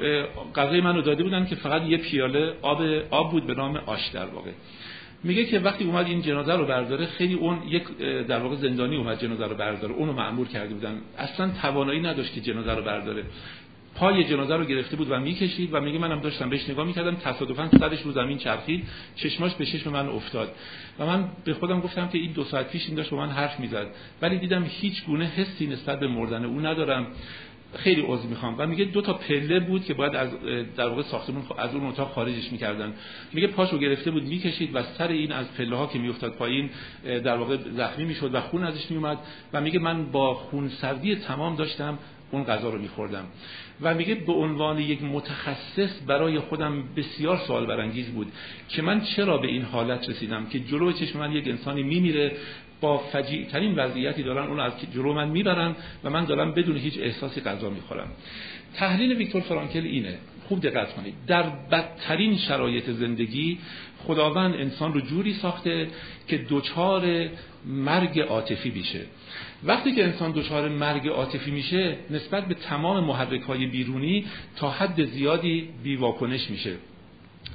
غذای منو داده بودن که فقط یه پیاله آب بود به نام آش در واقع. میگه که وقتی اومد این جنازه رو برداره، خیلی اون یک در واقع زندانی اومد جنازه رو برداره، اونو مأمور کرده بودن، اصلا توانایی نداشت که جنازه رو برداره. پای جنازه رو گرفته بود و میکشید و میگه منم داشتم بهش نگاه میکردم، تصادفاً سرش رو زمین چرخید، چشماش به چشم من افتاد و من به خودم گفتم که این 2 ساعت پیش این داشت با من حرف میزد، ولی دیدم هیچ گونه حسی نسبت به مردن او ندارم، خیلی عذر میخوام. و میگه 2 تا پله بود که باید از در واقع ساختمون از اون اتاق خارجش میکردن. میگه پاشو گرفته بود میکشید و سر این از پله ها که میافتاد پایین در واقع زخمی میشد و خون ازش میومد. و میگه من با خون سردی تمام داشتم اون غذا رو می‌خوردم. و میگه به عنوان یک متخصص برای خودم بسیار سوال برانگیز بود که من چرا به این حالت رسیدم که جلوی چشم من یک انسانی میمیره، با فجیع ترین وضعیتی دارن اون از جلو من میبرن و من دارم بدون هیچ احساسی غذا میخورم. تحلیل ویکتور فرانکل اینه، خوب دقت کنید، در بدترین شرایط زندگی خداوند انسان رو جوری ساخته که دچار مرگ عاطفی بشه. وقتی که انسان دچار مرگ عاطفی میشه نسبت به تمام محرک‌های بیرونی تا حد زیادی بی‌واکنش میشه،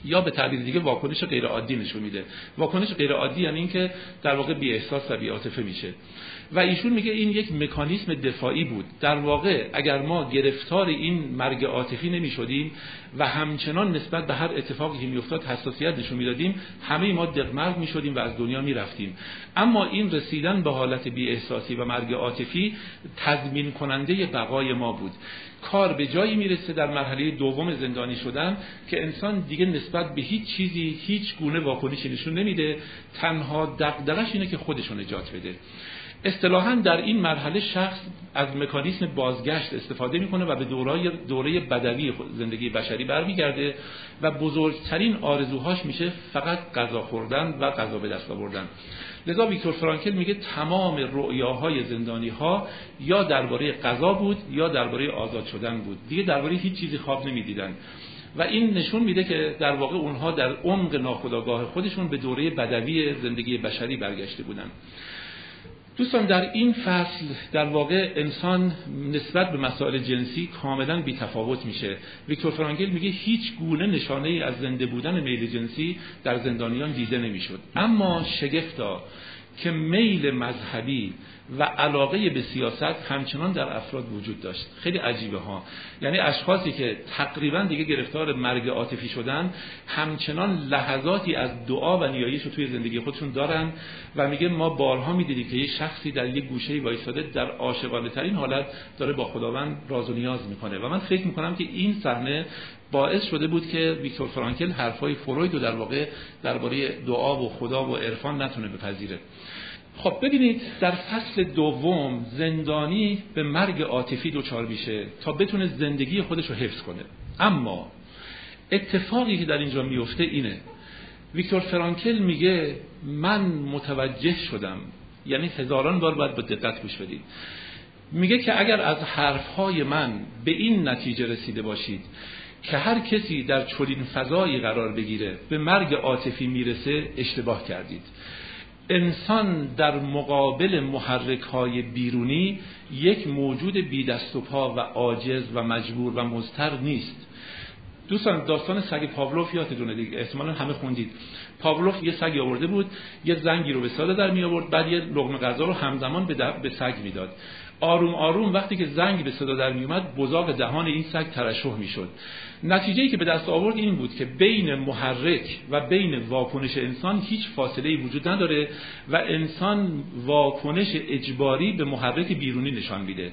یا به تعبیر دیگه واکنش غیر عادی نشون میده. واکنش غیر عادی یعنی اینکه در واقع بی احساس و بی عاطفه میشه. و ایشون میگه این یک مکانیسم دفاعی بود. در واقع اگر ما گرفتار این مرگ عاطفی نمیشدیم و همچنان نسبت به هر اتفاقی که میافتاد حساسیت نشون میدادیم، همه ما دغمرگ میشدیم و از دنیا میرفتیم. اما این رسیدن به حالت بی احساسی و مرگ عاطفی تضمین کننده بقای ما بود. کار به جایی میرسه در مرحله دوم زندانی شدن که انسان دیگه نسبت به هیچ چیزی هیچ گونه واکنشی نشون نمیده، تنها دغدغش اینه که خودش رو نجات بده. اصطلاحاً در این مرحله شخص از مکانیسم بازگشت استفاده میکنه و به دوره بدوی زندگی بشری برمیگرده و بزرگترین آرزوهاش میشه فقط غذا خوردن و غذا به دست آوردن. لذا ویکتور فرانکل میگه تمام رؤیاهای زندانی‌ها یا درباره غذا بود یا درباره آزاد شدن بود، دیگه درباره هیچ چیزی خواب نمی‌دیدن. و این نشون میده که در واقع اونها در عمق ناخودآگاه خودشون به دوره بدوی زندگی بشری برگشته بودن. دوستان در این فصل در واقع انسان نسبت به مسائل جنسی کاملا بی تفاوت میشه. ویکتور فرانکل میگه هیچ گونه نشانه ای از زنده بودن میل جنسی در زندانیان دیده نمیشد. اما شگفتا که میل مذهبی و علاقه به سیاست همچنان در افراد وجود داشت. خیلی عجیبه ها، یعنی اشخاصی که تقریبا دیگه گرفتار مرگ عاطفی شدن همچنان لحظاتی از دعا و نیایش رو توی زندگی خودشون دارن. و میگه ما بارها میدیدیم که یه شخصی در یه گوشه وایساده در عاشقانه ترین حالت داره با خداوند راز و نیاز میکنه. و من فکر میکنم که این صحنه باعث شده بود که ویکتور فرانکل حرفای فروید رو در واقع درباره دعا و خدا و عرفان نتونه بپذیره. خب ببینید در فصل دوم زندانی به مرگ عاطفی دچار میشه تا بتونه زندگی خودش رو حفظ کنه. اما اتفاقی که در اینجا میفته اینه، ویکتور فرانکل میگه من متوجه شدم، یعنی هزاران بار باید با دقت گوش بدید، میگه که اگر از حرفهای من به این نتیجه رسیده باشید که هر کسی در چنین فضایی قرار بگیره به مرگ عاطفی میرسه اشتباه کردید. انسان در مقابل محرک‌های بیرونی یک موجود بی دست و پا و عاجز و مجبور و مضطر نیست. دوستان داستان سگ پاولوف یادتونه دیگه، احتمالاً همه خوندید. پاولوف یه سگی آورده بود، یه زنگی رو به ساده در می آورد، بعد یه لقمه غذا رو همزمان به سگ میداد. آروم آروم وقتی که زنگ به صدا در می اومد بزاق دهان این سگ ترشح می شد. نتیجه‌ای که به دست آورد این بود که بین محرک و بین واکنش انسان هیچ فاصله‌ای وجود نداره و انسان واکنش اجباری به محرک بیرونی نشان میده.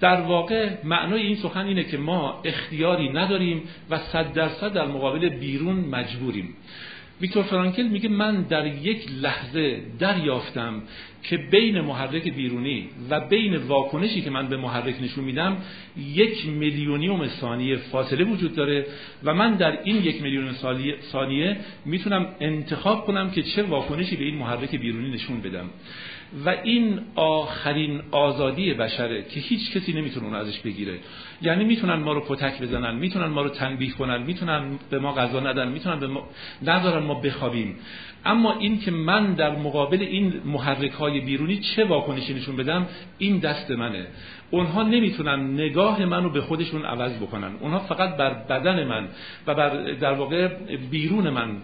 در واقع معنای این سخن اینه که ما اختیاری نداریم و 100% در مقابل بیرون مجبوریم. ویکتور فرانکل میگه من در یک لحظه دریافتم که بین محرک بیرونی و بین واکنشی که من به محرک نشون میدم 1 میلیونیوم ثانیه فاصله وجود داره و من در این 1 میلیون ثانیه میتونم انتخاب کنم که چه واکنشی به این محرک بیرونی نشون بدم. و این آخرین آزادی بشره که هیچ کسی نمیتونه اون ازش بگیره. یعنی میتونن ما رو کتک بزنن، میتونن ما رو تنبیه کنن، میتونن به ما غذا ندن، میتونن به ما نذارن ما بخوابیم، اما این که من در مقابل این محرک‌های بیرونی چه واکنشی نشون بدم این دست منه. اونها نمیتونن نگاه منو به خودشون عوض بکنن، اونها فقط بر بدن من و بر در واقع بیرون من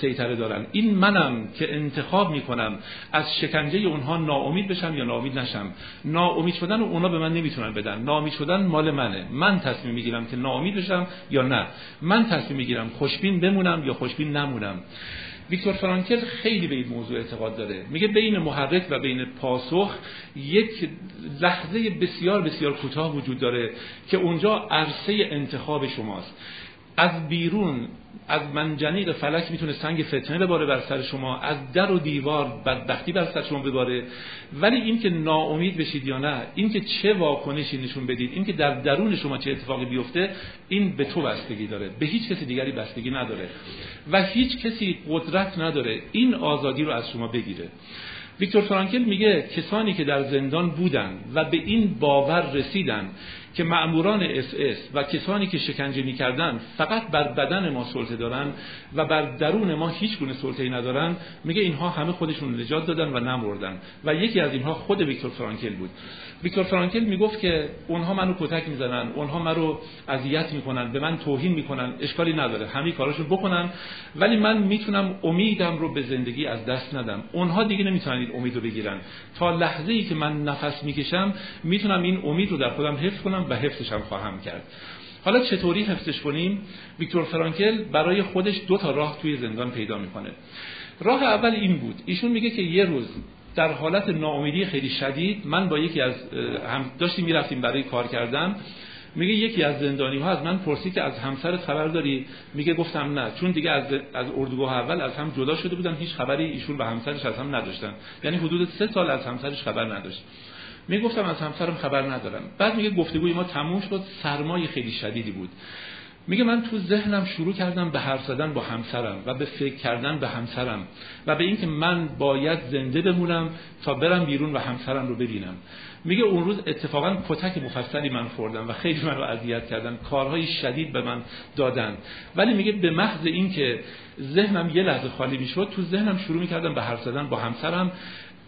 سیطره دارن. این منم که انتخاب میکنم از شکنجه اونها ناامید بشم یا ناامید نشم. ناامید شدن اونها به من نمیتونن بدن، ناامید شدن مال منه، من تصمیم میگیرم که ناامید بشم یا نه، من تصمیم میگیرم خوشبین بمونم یا خوشبین نمونم. ویکتور فرانکل خیلی به این موضوع اعتقاد داره، میگه بین محرک و بین پاسخ یک لحظه بسیار بسیار کوتاه وجود داره که اونجا عرصه انتخاب شماست. از بیرون، از منجنیق فلک میتونه سنگ فتنه بباره بر سر شما، از در و دیوار بدبختی بر سر شما بباره. ولی اینکه ناامید بشید یا نه، اینکه چه واکنشی نشون بدید، اینکه در درون شما چه اتفاقی بیفته، این به تو بستگی داره، به هیچ کسی دیگری بستگی نداره و هیچ کسی قدرت نداره این آزادی رو از شما بگیره. ویکتور فرانکل میگه کسانی که در زندان بودن و به این باور رسیدن که مأموران SS و کسانی که شکنجه می‌کردن فقط بر بدن ما سلطه دارن و بر درون ما هیچ گونه سلطه‌ای ندارن، میگه اینها همه خودشون نجات دادن و نمردن و یکی از اینها خود ویکتور فرانکل بود. ویکتور فرانکل میگفت که اونها منو کتک میزنن، اونها منو اذیت میکنن، به من توهین میکنن، اشکالی نداره، همه کاراشون بکنن، ولی من میتونم امیدم رو به زندگی از دست ندم. اونها دیگه نمیتونن امید رو بگیرن. تا لحظه‌ای که من نفس میکشم میتونم این امید رو در خودم حفظ کنم و حفظش هم خواهم کرد. حالا چطوری حفظش کنیم؟ ویکتور فرانکل برای خودش دو تا راه توی زندان پیدا میکنه. راه اول این بود، ایشون میگه که یه روز در حالت ناامیدی خیلی شدید من با یکی از هم داشتیم میرفتیم برای کار کردن، میگه یکی از زندانی‌ها از من پرسید که از همسرت خبر داری؟ میگه گفتم نه، چون دیگه از اردوگاه اول از هم جدا شده بودن، هیچ خبری ایشون و همسرش از هم نداشتن، یعنی حدود 3 سال از همسرش خبر نداشت. میگفتم از همسرم خبر ندارم. بعد میگه گفتگوی ما تموم شد، سرمایه خیلی شدیدی بود. میگه من تو ذهنم شروع کردم به حرف زدن با همسرم و به فکر کردن به همسرم و به اینکه من باید زنده بمونم تا برم بیرون و همسرم رو ببینم. میگه اون روز اتفاقا کتک مفصلی من خوردم و خیلی من رو اذیت کردن، کارهای شدید به من دادن، ولی میگه به محض اینکه ذهنم یه لحظه خالی میشد، تو ذهنم شروع میکردم به حرف زدن با همسرم.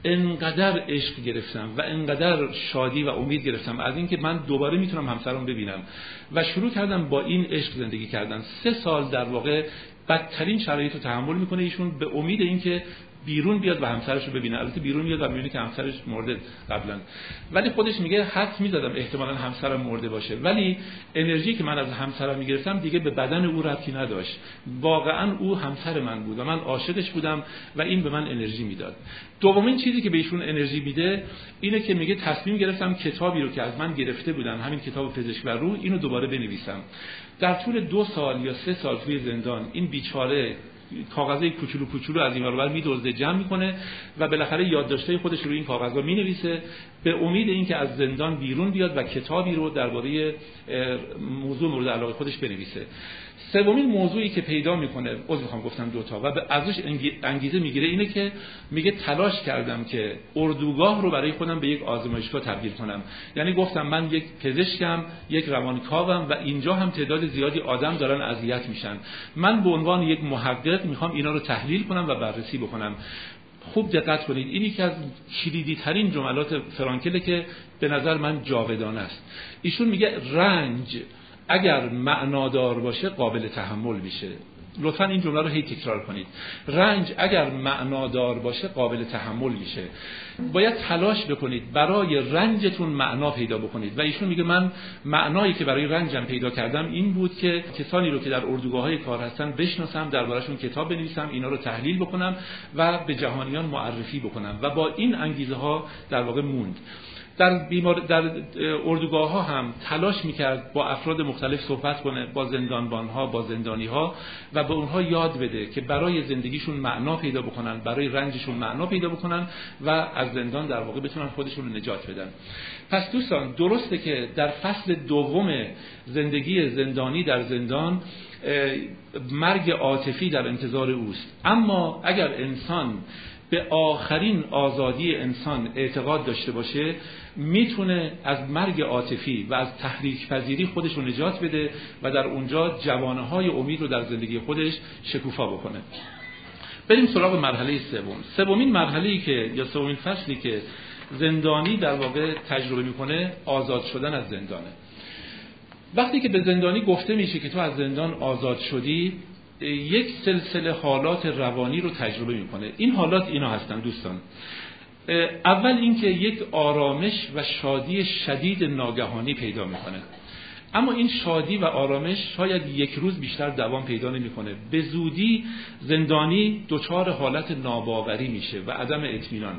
انقدر عشق گرفتم و انقدر شادی و امید گرفتم از اینکه من دوباره میتونم همسرم ببینم و شروع کردم با این عشق زندگی کردن. 3 سال در واقع بدترین شرایط رو تحمل میکنه ایشون به امید اینکه بیرون بیاد و همسرش رو ببینه. البته بیرون میاد و میبینه که همسرش مرده قبلا، ولی خودش میگه حدس میزدم احتمالاً همسرم مرده باشه، ولی انرژی که من از همسرم میگرفتم دیگه به بدن او ربطی نداشت. واقعاً او همسر من بود و من عاشقش بودم و این به من انرژی میداد. دومین چیزی که به ایشون انرژی میده اینه که میگه تصمیم گرفتم کتابی رو که از من گرفته بودن، همین کتاب پزشک بر روح، اینو دوباره بنویسم. در طول 2 سال یا 3 سال توی زندان این بیچاره کاغذای کوچولو کوچولو از این ورا میدزده، جمع میکنه و بالاخره یادداشتای خودش رو این کاغذا مینویسه به امید اینکه از زندان بیرون بیاد و کتابی رو درباره موضوع مورد علاقه خودش بنویسه. سومین موضوعی که پیدا میکنه، گفتم 2 تا، و ازش انگیزه میگیره اینه که میگه تلاش کردم که اردوگاه رو برای خودم به یک آزمایشگاه تبدیل کنم. یعنی گفتم من یک پزشکم، یک روانکاوم و اینجا هم تعداد زیادی آدم دارن اذیت میشن، من به عنوان یک محقق میخوام اینا رو تحلیل کنم و بررسی بکنم. خوب دقت کنید، این یکی از کلیدی ترین جملات فرانکل که به نظر من جاودانه است. ایشون میگه رنج اگر معنادار باشه قابل تحمل میشه. لطفاً این جمله رو هی تکرار کنید. رنج اگر معنادار باشه قابل تحمل میشه. باید تلاش بکنید برای رنجتون معنا پیدا بکنید. و ایشون میگه من معنایی که برای رنجم پیدا کردم این بود که کسانی رو که در اردوگاه‌های کار هستن بشناسم، دربارشون کتاب بنویسم، اینا رو تحلیل بکنم و به جهانیان معرفی بکنم و با این انگیزه ها در واقع موند. در اردوگاه ها هم تلاش میکرد با افراد مختلف صحبت کنه، با زندانبان ها، با زندانی ها، و به اونها یاد بده که برای زندگیشون معنا پیدا بکنن، برای رنجشون معنا پیدا بکنن و از زندان در واقع بتونن خودشون رو نجات بدن. پس دوستان، درسته که در فصل دوم زندگی زندانی در زندان مرگ عاطفی در انتظار اوست، اما اگر انسان به آخرین آزادی انسان اعتقاد داشته باشه میتونه از مرگ عاطفی و از تحریک پذیری خودش رو نجات بده و در اونجا جوانه‌های امید رو در زندگی خودش شکوفا بکنه. بریم سراغ مرحله سوم. سومین مرحله‌ای که یا سومین فصلی که زندانی در واقع تجربه میکنه آزاد شدن از زندانه. وقتی که به زندانی گفته میشه که تو از زندان آزاد شدی، یک سلسله حالات روانی رو تجربه میکنه. این حالات اینا هستن دوستان. اول اینکه یک آرامش و شادی شدید ناگهانی پیدا میکنه، اما این شادی و آرامش شاید یک روز بیشتر دوام پیدا نمیکنه. به زودی زندانی دچار حالت ناباوری میشه و عدم اطمینان.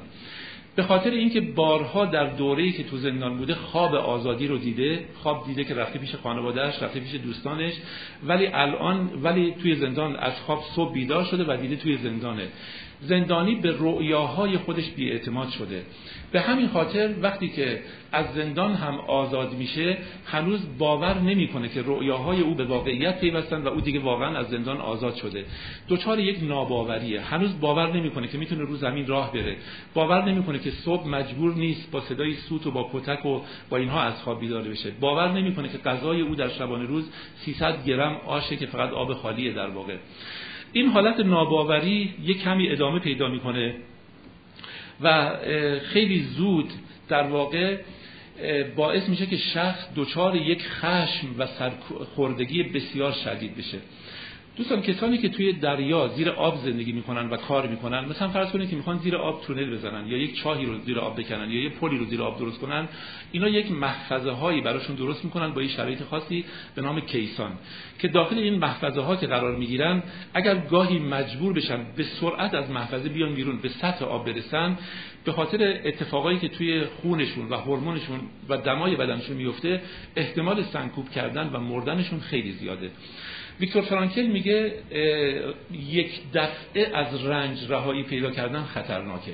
به خاطر اینکه بارها در دوره‌ای که تو زندان بوده خواب آزادی رو دیده، خواب دیده که رفته پیش خانواده‌اش، رفته پیش دوستانش، ولی توی زندان از خواب صبح بیدار شده و دیده توی زندانه. زندانی به رؤیاهای خودش بی‌اعتماد شده. به همین خاطر وقتی که از زندان هم آزاد میشه، هنوز باور نمیکنه که رؤیاهای او به واقعیت پیوستن و او دیگه واقعا از زندان آزاد شده. دچار یک ناباوریه. هنوز باور نمیکنه که میتونه رو زمین راه بره. باور نمیکنه که صبح مجبور نیست با صدای سوت و با پتک و با اینها از خواب بیدار بشه. باور نمیکنه که غذای او در شبانه روز 300 گرم آشه که فقط آب خالیه در واقع. این حالت ناباوری یک کمی ادامه پیدا میکنه و خیلی زود در واقع باعث میشه که شخص دچار یک خشم و سرخوردگی بسیار شدید بشه. دوستان، کسانی که توی دریا زیر آب زندگی میکنن و کار میکنن، مثلا فرض کنید که میخوان زیر آب تونل بزنن یا یک چاهی رو زیر آب بکنن یا یک پلی رو زیر آب درست کنن، اینا یک محفظه هایی براشون درست میکنن با یه شرایط خاصی به نام کیسان که داخل این محفظه ها که قرار میگیرن، اگر گاهی مجبور بشن به سرعت از محفظه بیان بیرون، به سطح آب برسن، به خاطر اتفاقایی که توی خونشون و هورمونشون و دمای بدنشون میفته، احتمال سنکوب کردن و مردنشون خیلی زیاده. ویکتور فرانکل میگه یک دفعه از رنج رهایی پیدا کردن خطرناکه.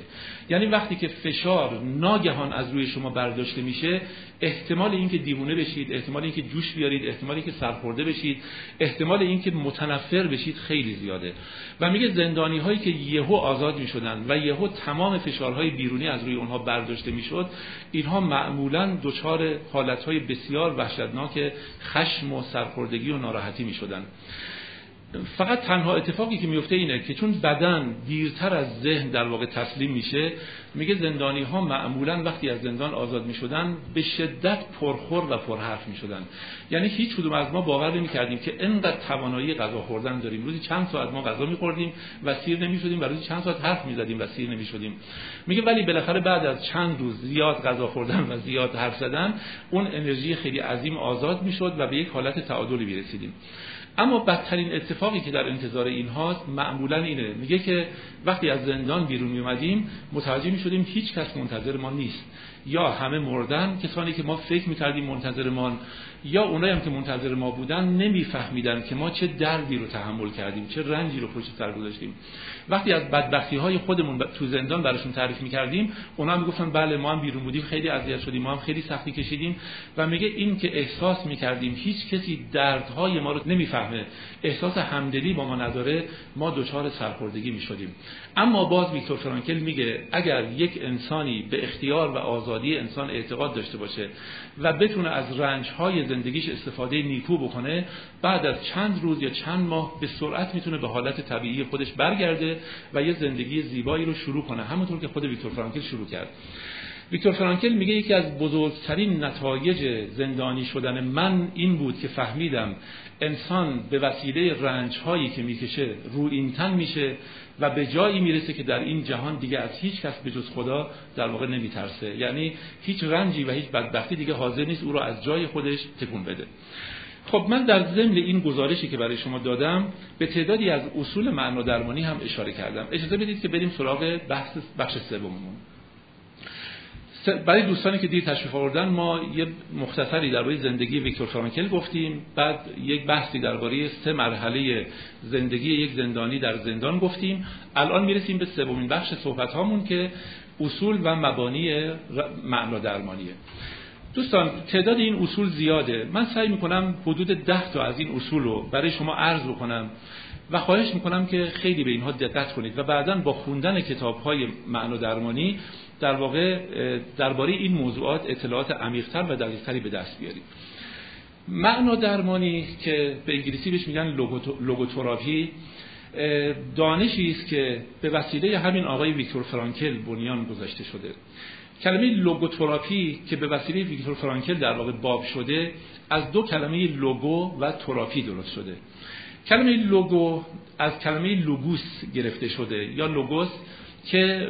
یعنی وقتی که فشار ناگهان از روی شما برداشته میشه، احتمال اینکه دیوونه بشید، احتمال اینکه جوش بیارید، احتمال اینکه سرخورده بشید، احتمال اینکه متنفر بشید خیلی زیاده. و میگه زندانی هایی که یهو آزاد میشدن و یهو تمام فشارهای بیرونی از روی اونها برداشته میشد، اینها معمولا دچار حالتهای بسیار وحشتناک خشم و سرخوردگی و ناراحتی میشدن. فقط تنها اتفاقی که میفته اینه که چون بدن دیرتر از ذهن در واقع تسلیم میشه، میگه زندانی ها معمولا وقتی از زندان آزاد میشدن به شدت پرخور و پرحرف میشدن. یعنی هیچ کدوم از ما باور نمیکردیم که اینقدر توانایی غذا خوردن داریم. روزی چند ساعت ما غذا میخوردیم و سیر نمیشدیم و روزی چند ساعت حرف میزدیم و سیر نمیشدیم. میگه ولی بالاخره بعد از چند روز زیاد غذا خوردن و زیاد حرف زدن، اون انرژی خیلی عظیم آزاد میشد و به یک حالت تعادلی میرسیدیم. اما بدترین اتفاقی که در انتظار اینهاست معمولاً اینه. میگه که وقتی از زندان بیرون میومدیم، متوجه میشدیم هیچ کس منتظر ما نیست. یا همه مردن، کسانی که ما فکر میکردیم منتظر ما، یا اونایی هم که منتظر ما بودن نمیفهمیدن که ما چه دردی رو تحمل کردیم، چه رنجی رو پشت سر گذاشتیم. وقتی از بدبختی‌های خودمون تو زندان براشون تعریف میکردیم، اونا هم میگفتن بله ما هم بیرون بودیم، خیلی اذیت شدیم، ما هم خیلی سختی کشیدیم. و میگه این که احساس میکردیم هیچ کسی دردهای ما رو نمیفهمه، احساس همدلی با ما نداره، ما دچار سرخوردگی میشدیم. اما باز ویکتور فرانکل میگه اگر یک انسانی به اختیار و آزادی انسان اعتقاد داشته باشه و بتونه از رنج‌های زندگیش استفاده نیکو بکنه، بعد از چند روز یا چند ماه به سرعت میتونه به حالت طبیعی خودش برگرده و یه زندگی زیبایی رو شروع کنه، همونطور که خود ویکتور فرانکل شروع کرد. ویکتور فرانکل میگه یکی از بزرگترین نتایج زندانی شدن من این بود که فهمیدم انسان به وسیله رنج‌هایی که میکشه رویینتن میشه و به جایی میرسه که در این جهان دیگه از هیچ کس به جز خدا در واقع نمیترسه. یعنی هیچ رنجی و هیچ بدبختی دیگه حاضر نیست او رو از جای خودش تکون بده. خب من در ضمن این گزارشی که برای شما دادم به تعدادی از اصول معنادرمانی هم اشاره کردم. اجازه بدید که بریم سراغ بحث بخش سوممون. برای دوستانی که دیر تشریف آوردن، ما یه مختصری درباره زندگی ویکتور فرانکل گفتیم، بعد یک بحثی درباره 3 مرحله زندگی یک زندانی در زندان گفتیم. الان میرسیم به سومین بخش صحبت هامون که اصول و مبانی معنادرمانیه. دوستان، تعداد این اصول زیاده. من سعی میکنم حدود 10 تا از این اصول رو برای شما عرض بکنم و خواهش میکنم که خیلی به اینها دقت کنید و بعداً با خوندن کتاب‌های معنادرمانی در واقع درباره این موضوعات اطلاعات عمیق‌تر و دقیق‌تری به دست بیارید. معنادرمانی که به انگلیسی بهش میگن لوگوتراپی، دانشی است که به وسیله همین آقای ویکتور فرانکل بنیان گذاشته شده. کلمه لوگوتراپی که به وسیله ویکتور فرانکل در واقع باب شده، از 2 کلمه لوگو و تراپی درست شده. کلمه لوگو از کلمه لوگوس گرفته شده یا لوگوس، که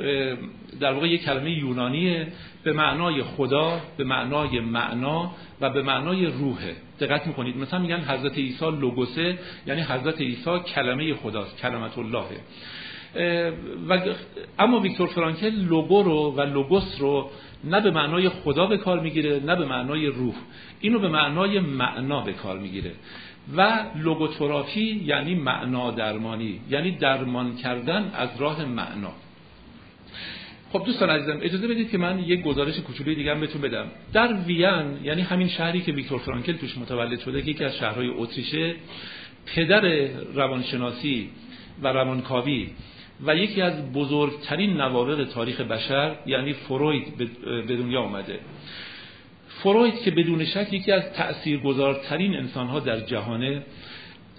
در واقع یک کلمه یونانیه به معنای خدا، به معنای معنا و به معنای روحه. دقت میکنید مثلا میگن حضرت عیسی لوگوسه، یعنی حضرت عیسی کلمه خداست، کلمت اللهه. اما ویکتور فرانکل لوگو رو و لوگوس رو نه به معنای خدا به کار میگیره نه به معنای روح، اینو به معنای معنا به کار میگیره. و لوگوتراپی یعنی معنا درمانی، یعنی درمان کردن از راه معنا. خب دوستان عزیزم اجازه بدید که من یک گزارش کوچولوی دیگه هم بهتون بدم. در وین، یعنی همین شهری که ویکتور فرانکل توش متولد شده که یکی از شهرهای اتریشه، پدر روانشناسی و روانکاوی و یکی از بزرگترین نوابغ تاریخ بشر یعنی فروید به دنیا اومده. فروید که بدون شک یکی از تأثیرگذارترین انسانها در جهانه،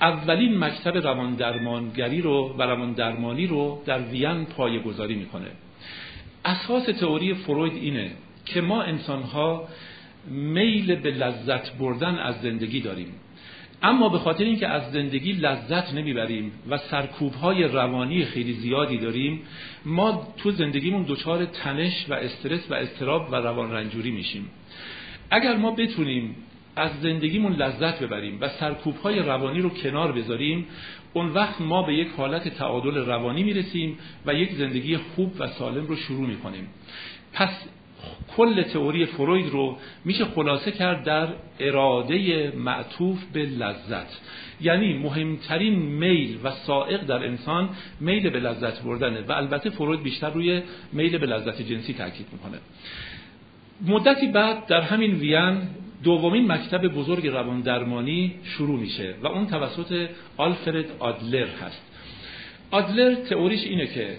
اولین مکتب رواندرمانگری رو و رواندرمانی رو در وین پایه‌گذاری میکنه. اساس تئوری فروید اینه که ما انسانها میل به لذت بردن از زندگی داریم، اما به خاطر اینکه از زندگی لذت نمیبریم و سرکوب‌های روانی خیلی زیادی داریم، ما تو زندگیمون دچار تنش و استرس و اضطراب و روان رنجوری میشیم. اگر ما بتونیم از زندگیمون لذت ببریم و سرکوب‌های روانی رو کنار بذاریم، اون وقت ما به یک حالت تعادل روانی میرسیم و یک زندگی خوب و سالم رو شروع میکنیم. پس کل تئوری فروید رو میشه خلاصه کرد در اراده معطوف به لذت، یعنی مهمترین میل و سائق در انسان میل به لذت بردنه و البته فروید بیشتر روی میل به لذت جنسی تاکید میکنه. مدتی بعد در همین وین دومین مکتب بزرگ رواندرمانی شروع میشه و اون توسط آلفرد آدلر هست. آدلر تئوریش اینه که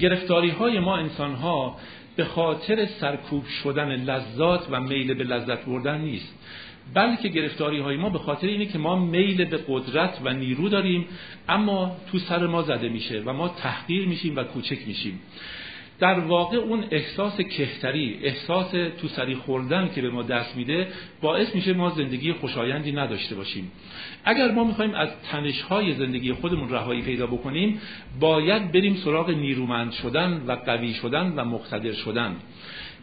گرفتاری‌های ما انسان‌ها به خاطر سرکوب شدن لذات و میل به لذت بردن نیست، بلکه گرفتاری‌های ما به خاطر اینه که ما میل به قدرت و نیرو داریم اما تو سر ما زده میشه و ما تحقیر میشیم و کوچک میشیم. در واقع اون احساس کهتری، احساس تو سری خوردن که به ما دست میده، باعث میشه ما زندگی خوشایندی نداشته باشیم. اگر ما میخوایم از تنش‌های زندگی خودمون رهایی پیدا بکنیم، باید بریم سراغ نیرومند شدن و قوی شدن و مقتدر شدن.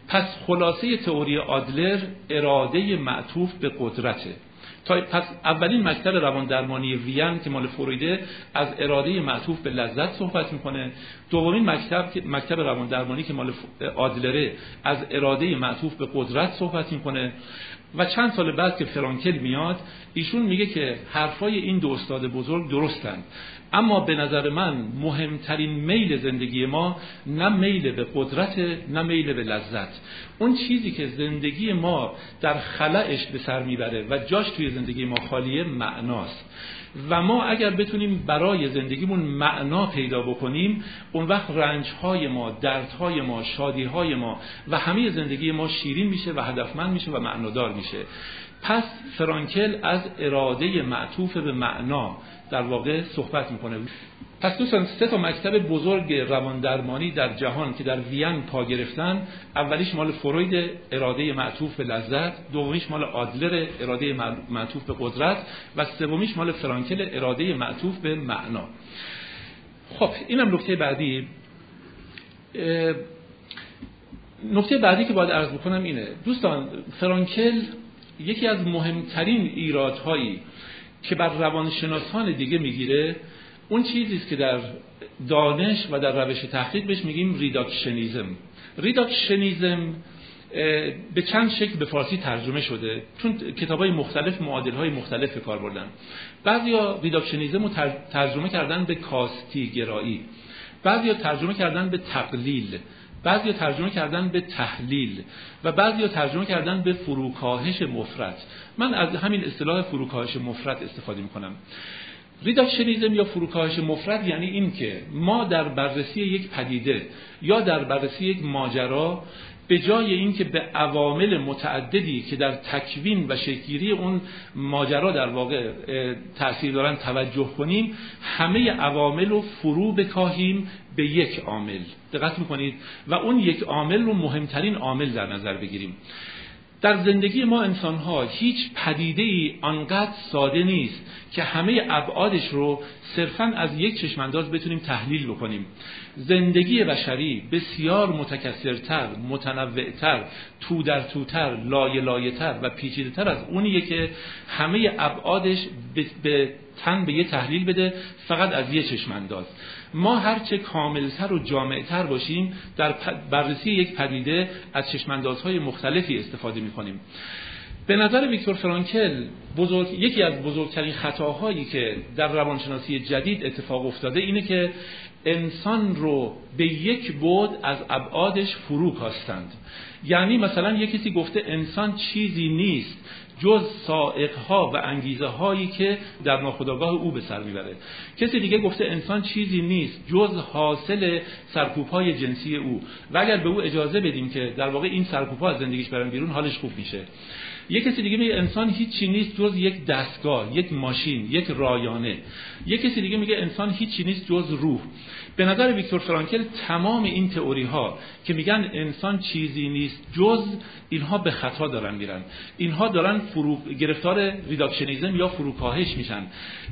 پس خلاصه تئوری آدلر اراده معطوف به قدرته. پس اولین مکتب رواندرمانی وین که مال فرویده از اراده معطوف به لذت صحبت میکنه، دومین مکتب رواندرمانی که مال آدلره از اراده معطوف به قدرت صحبت میکنه و چند سال بعد که فرانکل میاد، ایشون میگه که حرفای این دو استاد بزرگ درستن، اما به نظر من مهمترین میل زندگی ما نه میل به قدرت نه میل به لذت. اون چیزی که زندگی ما در خلأش به سر میبره و جاش توی زندگی ما خالیه معناست و ما اگر بتونیم برای زندگیمون معنا پیدا بکنیم، اون وقت رنج‌های ما، دردهای ما، شادی‌های ما و همه زندگی ما شیرین میشه و هدفمند میشه و معنادار میشه. پس فرانکل از اراده معطوف به معنا در واقع صحبت میکنه. پس دوستان 3 تا مکتب بزرگ رواندرمانی در جهان که در وین پا گرفتن، اولیش مال فروید اراده معطوف به لذت، دومیش مال آدلر اراده معطوف به قدرت و سومیش مال فرانکل اراده معطوف به معنا. خب اینم نکته بعدی. نکته بعدی که باید عرض بکنم اینه دوستان، فرانکل یکی از مهمترین ایرادهایی که بر روانشناسان دیگه میگیره، اون چیزی است که در دانش و در روش تحقیق بهش میگیم ریداکشنیزم. ریداکشنیزم به چند شکل به فارسی ترجمه شده، چون کتابای مختلف معادل‌های مختلف کار بردن. بعضیا ریداکشنیزم رو ترجمه کردن به کاستی گرایی، بعضیا ترجمه کردن به تقلیل، بعضیا ترجمه کردن به تحلیل و بعضیا ترجمه کردن به فروکاهش مفرط. من از همین اصطلاح فروکاهش مفرط استفاده می‌کنم. ریداکشنیزم یا فروکاهش مفرط یعنی این که ما در بررسی یک پدیده یا در بررسی یک ماجرا، به جای اینکه به عوامل متعددی که در تکوین و شکل‌گیری اون ماجرا در واقع تأثیر دارن توجه کنیم، همه عوامل رو فرو بکاهیم به یک عامل. دقت می‌کنید؟ و اون یک عامل رو مهمترین عامل در نظر بگیریم. در زندگی ما انسان‌ها هیچ پدیده‌ای آنقدر ساده نیست که همه ابعادش رو صرفاً از یک چشم‌انداز بتونیم تحلیل بکنیم. زندگی بشری بسیار متکثرتر، متنوعتر، تو در توتر، لایه‌لایه‌تر و پیچیده‌تر از اونیه که همه ابعادش به تن به یه تحلیل بده، فقط از یه چشم انداز. ما هرچه کاملتر و جامعتر باشیم در بررسی یک پدیده از چشم اندازهای مختلفی استفاده می‌کنیم. به نظر ویکتور فرانکل یکی از بزرگترین خطاهایی که در روانشناسی جدید اتفاق افتاده اینه که انسان رو به یک بعد از ابعادش فرو کاستند. یعنی مثلا یک کسی گفته انسان چیزی نیست جز سائقها و انگیزه هایی که در ناخودآگاه او به سر میبره. کسی دیگه گفته انسان چیزی نیست جز حاصل سرکوب های جنسی او و اگر به او اجازه بدیم که در واقع این سرکوب ها از زندگیش برن بیرون حالش خوب میشه. یک کسی دیگه میگه انسان هیچی نیست جز یک دستگاه، یک ماشین، یک رایانه. یک کسی دیگه میگه انسان هیچی نیست جز روح. به نظر ویکتور فرانکل تمام این تئوری ها که میگن انسان چیزی نیست جز، اینها به خطا دارن میرن. اینها دارن گرفتار ریداکشنیزم یا فروکاهش میشن.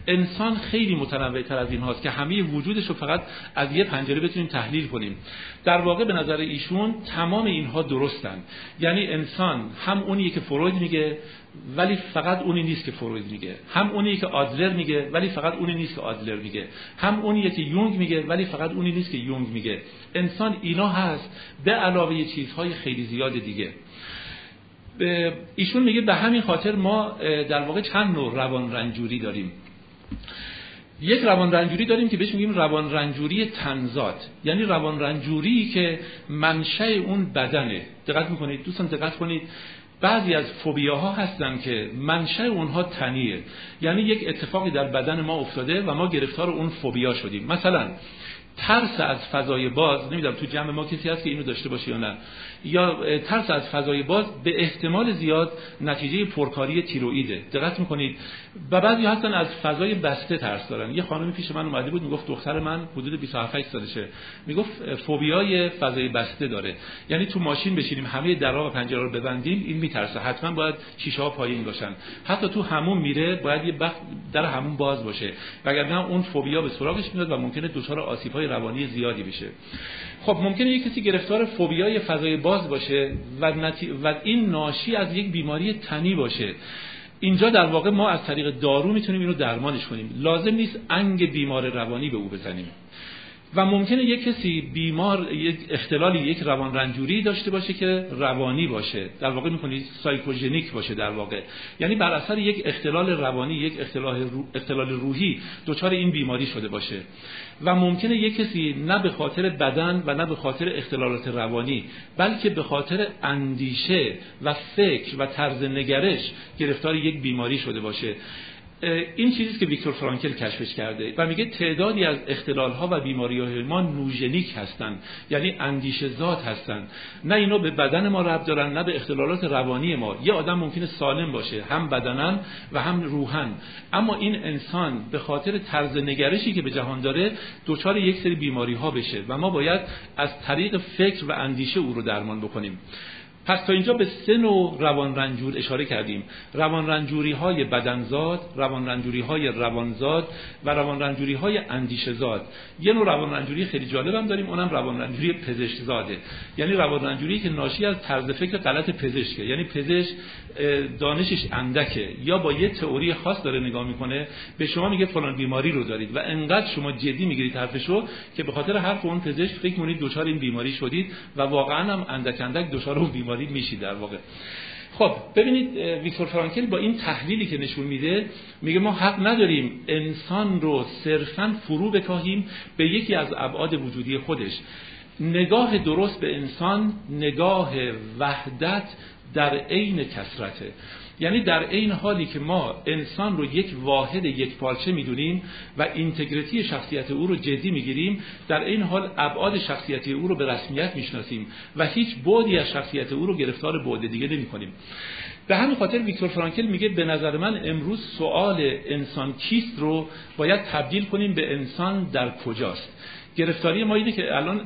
انسان خیلی متنوع تر از این هاست که همه وجودش رو فقط از یه پنجره بتونیم تحلیل کنیم. در واقع به نظر ایشون تمام اینها درستن. یعنی انسان هم اونیه که فروید میگه ولی فقط اونی نیست که فروید میگه، هم اونیه که آدلر میگه ولی فقط اونی نیست که آدلر میگه، هم اونیه که یونگ میگه ولی فقط اونی نیست که یونگ میگه. انسان اینا هست به علاوه چیزهای خیلی زیاد دیگه. ایشون میگه به همین خاطر ما در واقع چند نوع روان رنجوری داریم. یک روان رنجوری داریم که بهش میگیم روان رنجوری تنزاد، یعنی روان رنجوری که منشأ اون بدنه. دقت میکنید دوستان، دقت کنید بعضی از فوبیاها هستن که منشأ اونها تنیه، یعنی یک اتفاقی در بدن ما افتاده و ما گرفتار اون فوبیا شدیم. مثلا ترس از فضای باز، نمیدونم تو جمع ما کسی هست که اینو داشته باشه یا نه، یا ترس از فضای باز به احتمال زیاد نتیجه پرکاری تیروئیده. دقت میکنید و بعضی هستن از فضای بسته ترس دارن. یه خانمی پیش من اومده بود میگفت دختر من حدود 27 سالشه، میگفت فوبیای فضای بسته داره، یعنی تو ماشین بشینیم همه درها و پنجره رو ببندیم این میترسه، حتما باید شیشه ها پایین باشن، حتی تو حموم میره باید یه وقت در حموم باز باشه وگرنه اون فوبیا به سراغش میاد و ممکنه دچار آسیب روانی زیادی بشه. خب ممکنه یک کسی گرفتار فوبیای فضای باز باشه و این ناشی از یک بیماری تنی باشه. اینجا در واقع ما از طریق دارو میتونیم اینو درمانش کنیم، لازم نیست انگ بیمار روانی به او بزنیم. و ممکنه یک کسی بیمار یک اختلالی، یک روان رنجوری داشته باشه که روانی باشه، در واقع می‌کنید سایکوژنیک باشه در واقع، یعنی بر اثر یک اختلال روانی، یک اختلال روحی دچار این بیماری شده باشه. و ممکنه یک کسی نه به خاطر بدن و نه به خاطر اختلالات روانی بلکه به خاطر اندیشه و فکر و طرز نگرش گرفتار یک بیماری شده باشه. این چیزی که ویکتور فرانکل کشفش کرده و میگه تعدادی از اختلال‌ها و بیماری‌های ما نوژنیک هستن، یعنی اندیشه ذات هستن، نه اینا به بدن ما ربط دارن نه به اختلالات روانی ما. یه آدم ممکنه سالم باشه هم بدناً و هم روحاً، اما این انسان به خاطر طرز نگرشی که به جهان داره دچار یک سری بیماری‌ها بشه و ما باید از طریق فکر و اندیشه او رو درمان بکنیم. پس تا اینجا به سه نوع روان رنجور اشاره کردیم: روان رنجوری های بدنزاد، روان رنجوری های روانزاد و روان رنجوری های اندیشه زاد. یه نوع روان رنجوری خیلی جالب هم داریم، اونم روان رنجوری پزشک زاده، یعنی روان رنجوری که ناشی از طرز فکر غلط پزشکه، یعنی پزشک دانشش اندکه یا با یه تئوری خاص داره نگاه میکنه، به شما میگه فلان بیماری رو دارید و انقدر شما جدی میگیرید حرفشو که به خاطر حرف اون پزشک فکر میکنید دچار این بیماری شدید و واقعا هم اندک اندک دچار اون بیماری میشی در واقع. خب ببینید ویکتور فرانکل با این تحلیلی که نشون میده میگه ما حق نداریم انسان رو صرفاً فرو بکاهیم به یکی از ابعاد وجودی خودش. نگاه درست به انسان نگاه وحدت در عین کثرته، یعنی در عین حالی که ما انسان رو یک واحد یک پارچه میدونیم و اینتگریتی شخصیت او رو جدی میگیریم، در عین حال ابعاد شخصیتی او رو به رسمیت میشناسیم و هیچ بعدی از شخصیت او رو گرفتار بعد دیگه نمی‌کنیم. به همین خاطر ویکتور فرانکل میگه به نظر من امروز سوال انسان کیست رو باید تبدیل کنیم به انسان در کجاست. گرفتاری ما اینه که الان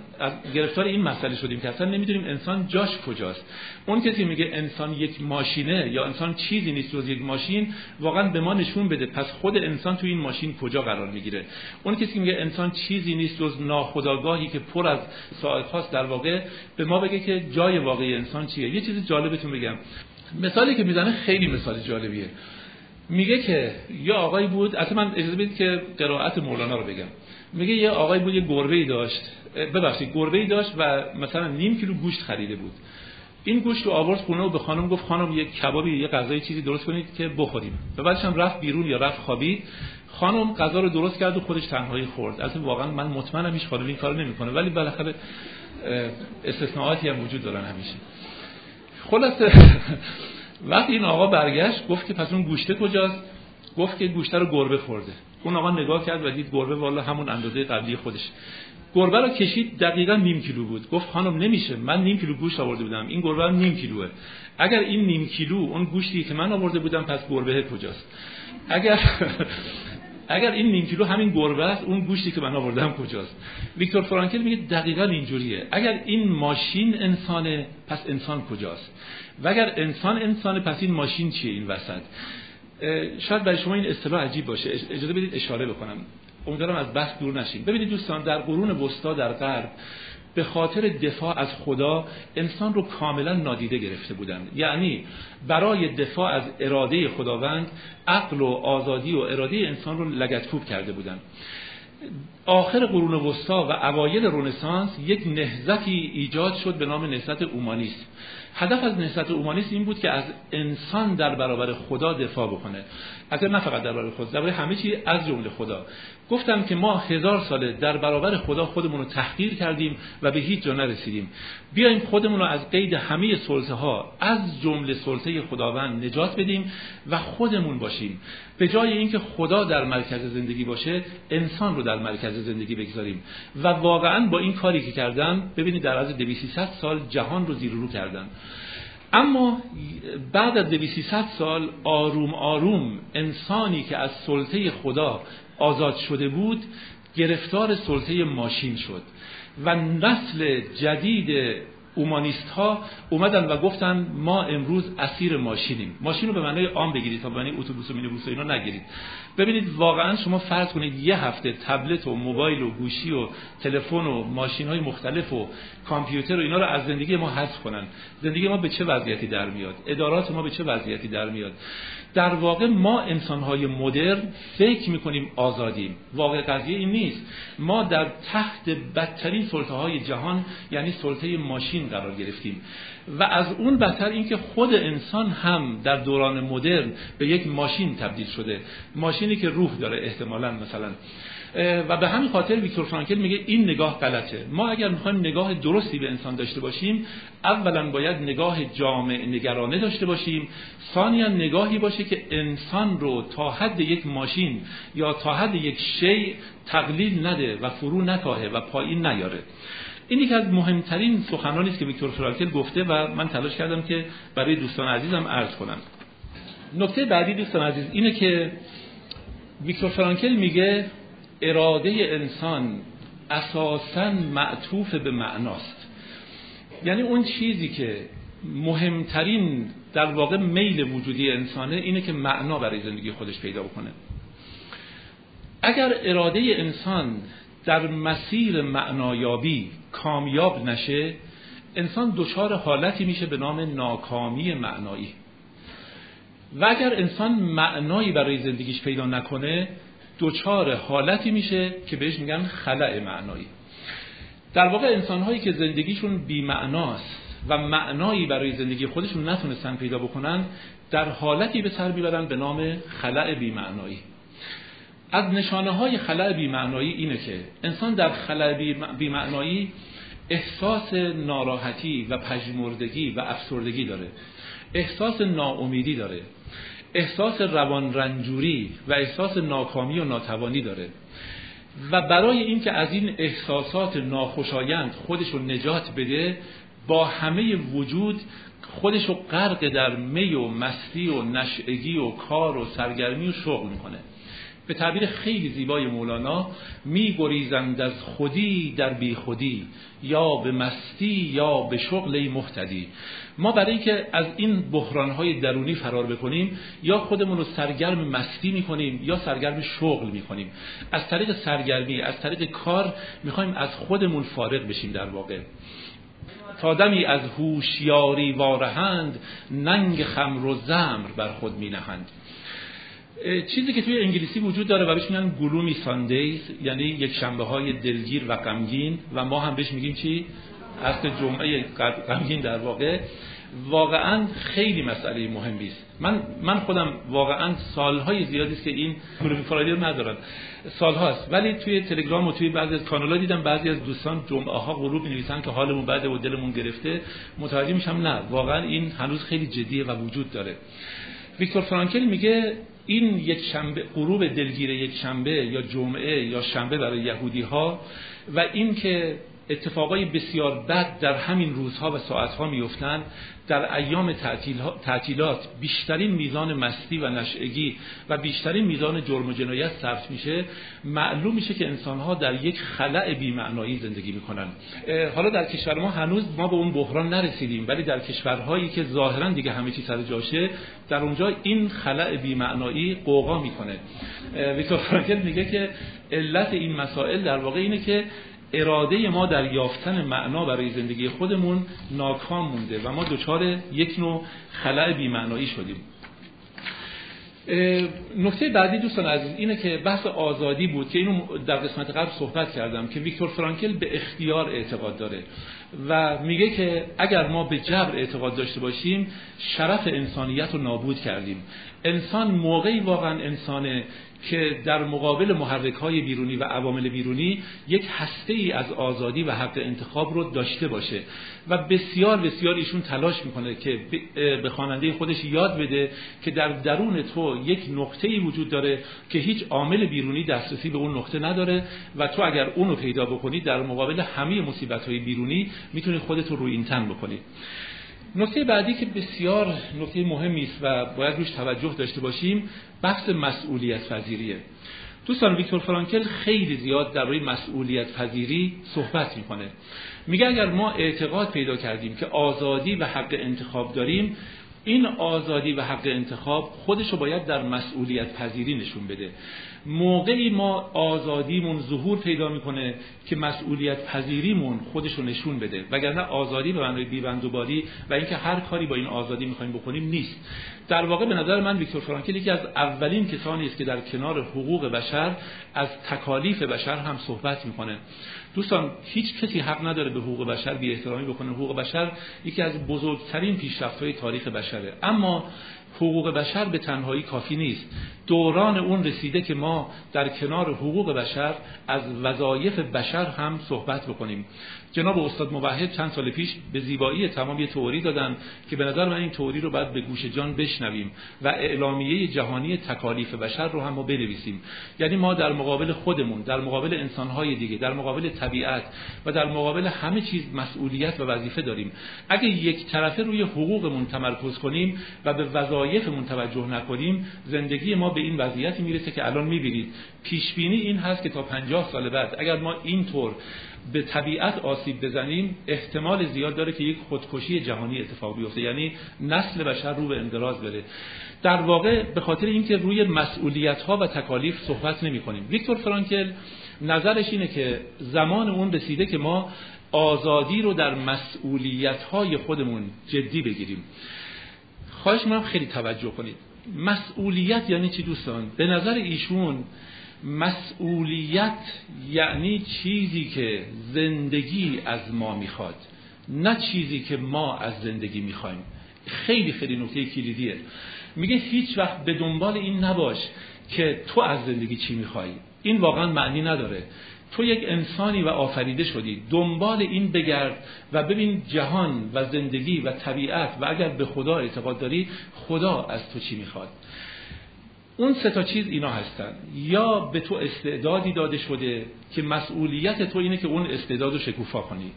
گرفتار این مسئله شدیم که اصلا نمیدونیم انسان جاش کجاست. اون کسی میگه انسان یک ماشینه یا انسان چیزی نیست جز یک ماشین، واقعا به ما نشون بده پس خود انسان تو این ماشین کجا قرار میگیره. اون کسی میگه انسان چیزی نیست جز ناخودآگاهی که پر از سائق‌هاست، در واقع به ما بگه که جای واقعی انسان چیه. یه چیز جالبتون بگم، مثالی که میزنه خیلی مثال جالبیه. میگه که یه آقایی بود، البته من اجازه بدید که قرائت مولانا رو بگم. میگه یه آقایی بود، یه گربه‌ای داشت، ببخشید گربه‌ای داشت و مثلا نیم کیلو گوشت خریده بود. این گوشت رو آورد خونه و به خانم گفت خانم یه کبابی، یه غذای چیزی درست کنید که بخوریم. و بعدش هم رفت بیرون یا رفت خوابید. خانم غذا رو درست کرد و خودش تنهایی خورد. البته واقعا من مطمئنم هیچ خالو این کارو نمی‌کنه، ولی بالاخره استثناءاتی هم وجود دارن همیشه. خلاصه وقتی این آقا برگشت گفت که پس اون گوشته کجاست؟ گفت که گوشته رو گربه خورده. اون آقا نگاه کرد و دید گربه والا همون اندازه قبلی خودش. گربه رو کشید، دقیقاً نیم کیلو بود. گفت خانم نمیشه، من نیم کیلو گوشت آورده بودم، این گربه هم نیم کیلوه. اگر این نیم کیلو اون گوشتی که من آورده بودم، پس گربه کجاست؟ اگر این نیم کیلو همین گربه است، اون گوشتی که من آوردم کجاست؟ ویکتور فرانکل میگه دقیقاً اینجوریه. اگر این ماشین انسانه، پس انسان کجاست؟ و اگر انسان انسانه، پس این ماشین چیه این وسط؟ شاید برای شما این اصطلاح عجیب باشه، اجازه بدید اشاره بکنم. امیدوارم از بحث دور نشیم. ببینید دوستان، در قرون وسطا در غرب به خاطر دفاع از خدا انسان رو کاملا نادیده گرفته بودند. یعنی برای دفاع از اراده خداوند عقل و آزادی و اراده انسان رو لگدکوب کرده بودند. آخر قرون وسطا و اوایل رنسانس یک نهضتی ایجاد شد به نام نهضت اومانیسم. هدف از نهضت اومانیسم این بود که از انسان در برابر خدا دفاع بکنه. البته نه فقط در برابر خدا، در برابر همه چیز از جمله خدا. گفتم که ما 1000 ساله در برابر خدا خودمون رو تحقیر کردیم و به هیچ جا نرسیدیم. بیایم خودمون رو از قید همه سلطه ها از جمله سلطه خداوند نجات بدیم و خودمون باشیم. به جای اینکه خدا در مرکز زندگی باشه، انسان رو در مرکز زندگی بگذاریم. و واقعاً با این کاری که کردن، ببینید در عرض 2300 سال جهان رو زیر و رو کردن. اما بعد از 2300 سال آروم آروم انسانی که از سلطه خدا آزاد شده بود گرفتار سلطه ماشین شد و نسل جدید اومانیست ها اومدن و گفتن ما امروز اسیر ماشینیم. ماشین رو به معنی عام بگیرید تا به معنی اتوبوس و مینیبوس و اینا نگیرید. ببینید واقعا شما فرض کنید یه هفته تبلت و موبایل و گوشی و تلفن و ماشین‌های مختلف و کامپیوتر و اینا رو از زندگی ما حذف کنن، زندگی ما به چه وضعیتی در میاد؟ ادارات ما به چه وضعیتی در میاد؟ در واقع ما انسان‌های مدرن فکر می‌کنیم آزادیم. واقع قضیه این نیست. ما در تحت بدترین سلطه‌های جهان یعنی سلطه ماشین قرار گرفتیم. و از اون بدتر این که خود انسان هم در دوران مدرن به یک ماشین تبدیل شده، ماشینی که روح داره احتمالاً مثلا. و به همین خاطر ویکتور فرانکل میگه این نگاه غلطه. ما اگر میخوایم نگاه درستی به انسان داشته باشیم، اولا باید نگاه جامعه نگرانه داشته باشیم، ثانیا نگاهی باشه که انسان رو تا حد یک ماشین یا تا حد یک شی تقلیل نده و فرو نکاهه و پایین نیاره. این یکی از مهمترین سخنانی است که ویکتور فرانکل گفته و من تلاش کردم که برای دوستان عزیزم عرض کنم. نکته بعدی دوستان عزیز اینه که ویکتور فرانکل میگه اراده انسان اساساً معطوف به معناست. یعنی اون چیزی که مهمترین در واقع میل وجودی انسانه اینه که معنا برای زندگی خودش پیدا بکنه. اگر اراده انسان در مسیر معنایابی کامیاب نشه، انسان دچار حالتی میشه به نام ناکامی معنایی. و اگر انسان معنایی برای زندگیش پیدا نکنه، دچار حالتی میشه که بهش میگن خلأ معنایی. در واقع انسانهایی که زندگیشون بی‌معناست و معنایی برای زندگی خودشون نتونستن پیدا بکنن، در حالتی به سر میبرن به نام خلأ بی‌معنایی. از نشانه‌های خلأ بی‌معنایی اینه که انسان در خلأ بی‌معنایی احساس ناراحتی و پژمردگی و افسردگی داره، احساس ناامیدی داره، احساس روان رنجوری و احساس ناکامی و ناتوانی داره. و برای اینکه از این احساسات ناخوشایند خودش رو نجات بده، با همه وجود خودش رو غرق در می و مستی و نشئگی و کار و سرگرمی و شغل میکنه. به تعبیر خیلی زیبای مولانا، میگریزند از خودی در بی خودی، یا به مستی یا به شغل مختدی. ما برای اینکه از این بحران‌های درونی فرار بکنیم، یا خودمون رو سرگرم مستی می‌کنیم یا سرگرم شغل می‌کنیم. از طریق سرگرمی، از طریق کار می‌خوایم از خودمون فارغ بشیم در واقع. تا دمی از هوشیاری وارهند، ننگ خمر و زمر بر خود می‌نهند. چیزی که توی انگلیسی وجود داره و بهش میگن گلومی ساندیز، یعنی یک شنبه‌های دلگیر و غمگین، و ما هم بهش میگیم چی؟ اصل جمعه غمگین در واقع. واقعا خیلی مسئله مهمی است. من خودم واقعا سالهای زیادی است که این گروه فرایدی رو ندارم، سالها است، ولی توی تلگرام و توی بعضی از کانال‌ها دیدم بعضی از دوستان جمعه ها غروب می‌نویسن که حالمون بده و دلمون گرفته. متوجه میشم نه، واقعا این هنوز خیلی جدیه و وجود داره. ویکتور فرانکل میگه این یک شنبه، غروب دلگیر یک شنبه یا جمعه یا شنبه برای یهودی‌ها، و این که اتفاقای بسیار بد در همین روزها و ساعتها میفتن، در ایام تعطیلات بیشترین میزان مستی و نشعگی و بیشترین میزان جرم و جنایت صرف میشه، معلوم میشه که انسانها در یک خلأ بی‌معنایی زندگی میکنن. حالا در کشور ما هنوز ما به اون بحران نرسیدیم، ولی در کشورهایی که ظاهرا دیگه همه چی سر جاشه، در اونجا این خلأ بی‌معنایی قوقا میکنه. ویکتور فرانکل میگه که علت این مسائل در واقع اینه که اراده ما در یافتن معنا برای زندگی خودمون ناکام مونده و ما دچار یک نوع خلأ بی‌معنایی شدیم. نکته بعدی دوستان عزیز اینه که بحث آزادی بود که اینو در قسمت قبل صحبت کردم، که ویکتور فرانکل به اختیار اعتقاد داره و میگه که اگر ما به جبر اعتقاد داشته باشیم شرف انسانیت رو نابود کردیم. انسان موقعی واقعا انسانه که در مقابل محرک‌های بیرونی و عوامل بیرونی یک هسته‌ای از آزادی و حق انتخاب رو داشته باشه، و بسیار بسیار ایشون تلاش میکنه که به خواننده خودش یاد بده که در درون تو یک نقطه‌ای وجود داره که هیچ عامل بیرونی دسترسی به اون نقطه نداره، و تو اگر اون رو پیدا بکنی در مقابل همه مصیبت‌های بیرونی میتونی خودت رو روی این تن بکنی. نکته بعدی که بسیار نکته مهمی است و باید روش توجه داشته باشیم، بحث مسئولیت پذیریه. دوستان ویکتور فرانکل خیلی زیاد درباره مسئولیت پذیری صحبت میکنه. میگه اگر ما اعتقاد پیدا کردیم که آزادی و حق انتخاب داریم، این آزادی و حق انتخاب خودش رو باید در مسئولیت پذیری نشون بده. موقعی ما آزادیمون ظهور پیدا میکنه که مسئولیت پذیریمون خودش رو نشون بده، وگرنه آزادی به معنای بی‌بند و باری و اینکه هر کاری با این آزادی میخوایم بکنیم نیست. در واقع به نظر من ویکتور فرانکل یکی از اولین کسانی است که در کنار حقوق بشر از تکالیف بشر هم صحبت میکنه. دوستان هیچ کسی حق نداره به حقوق بشر بی احترامی بکنه. حقوق بشر یکی از بزرگترین پیشرفت‌های تاریخ بشره، اما حقوق بشر به تنهایی کافی نیست. دوران اون رسیده که ما در کنار حقوق بشر از وظایف بشر هم صحبت بکنیم. جناب استاد موحد چند سال پیش به زیبایی تمام یه تئوری دادن که به نظر من این تئوری رو باید به گوش جان بشنویم و اعلامیه جهانی تکالیف بشر رو هم ما بنویسیم. یعنی ما در مقابل خودمون، در مقابل انسان‌های دیگه، در مقابل طبیعت و در مقابل همه چیز مسئولیت و وظیفه داریم. اگه یک طرفه روی حقوقمون تمرکز کنیم و به وظایفمون توجه نکنیم، زندگی ما به این وضعیتی میرسه که الان می‌بینید. پیش‌بینی این هست که تا 50 سال بعد اگر ما اینطور به طبیعت آسیب بزنیم، احتمال زیاد داره که یک خودکشی جهانی اتفاق بیفته، یعنی نسل بشر رو به اندراز بره. در واقع به خاطر اینکه روی مسئولیت‌ها و تکالیف صحبت نمی‌کنیم. ویکتور فرانکل نظرش اینه که زمان اون رسیده که ما آزادی رو در مسئولیت‌های خودمون جدی بگیریم. خواهش می‌کنم خیلی توجه کنید. مسئولیت یعنی چی دوستان؟ به نظر ایشون مسئولیت یعنی چیزی که زندگی از ما میخواد، نه چیزی که ما از زندگی میخوایم. خیلی خیلی نکته کلیدیه. میگه هیچ وقت به دنبال این نباش که تو از زندگی چی میخوای، این واقعا معنی نداره. تو یک انسانی و آفریده شدی، دنبال این بگرد و ببین جهان و زندگی و طبیعت و اگر به خدا اعتقاد داری، خدا از تو چی میخواد. اون سه تا چیز اینا هستن: یا به تو استعدادی داده شده که مسئولیت تو اینه که اون استعداد رو شکوفا کنی،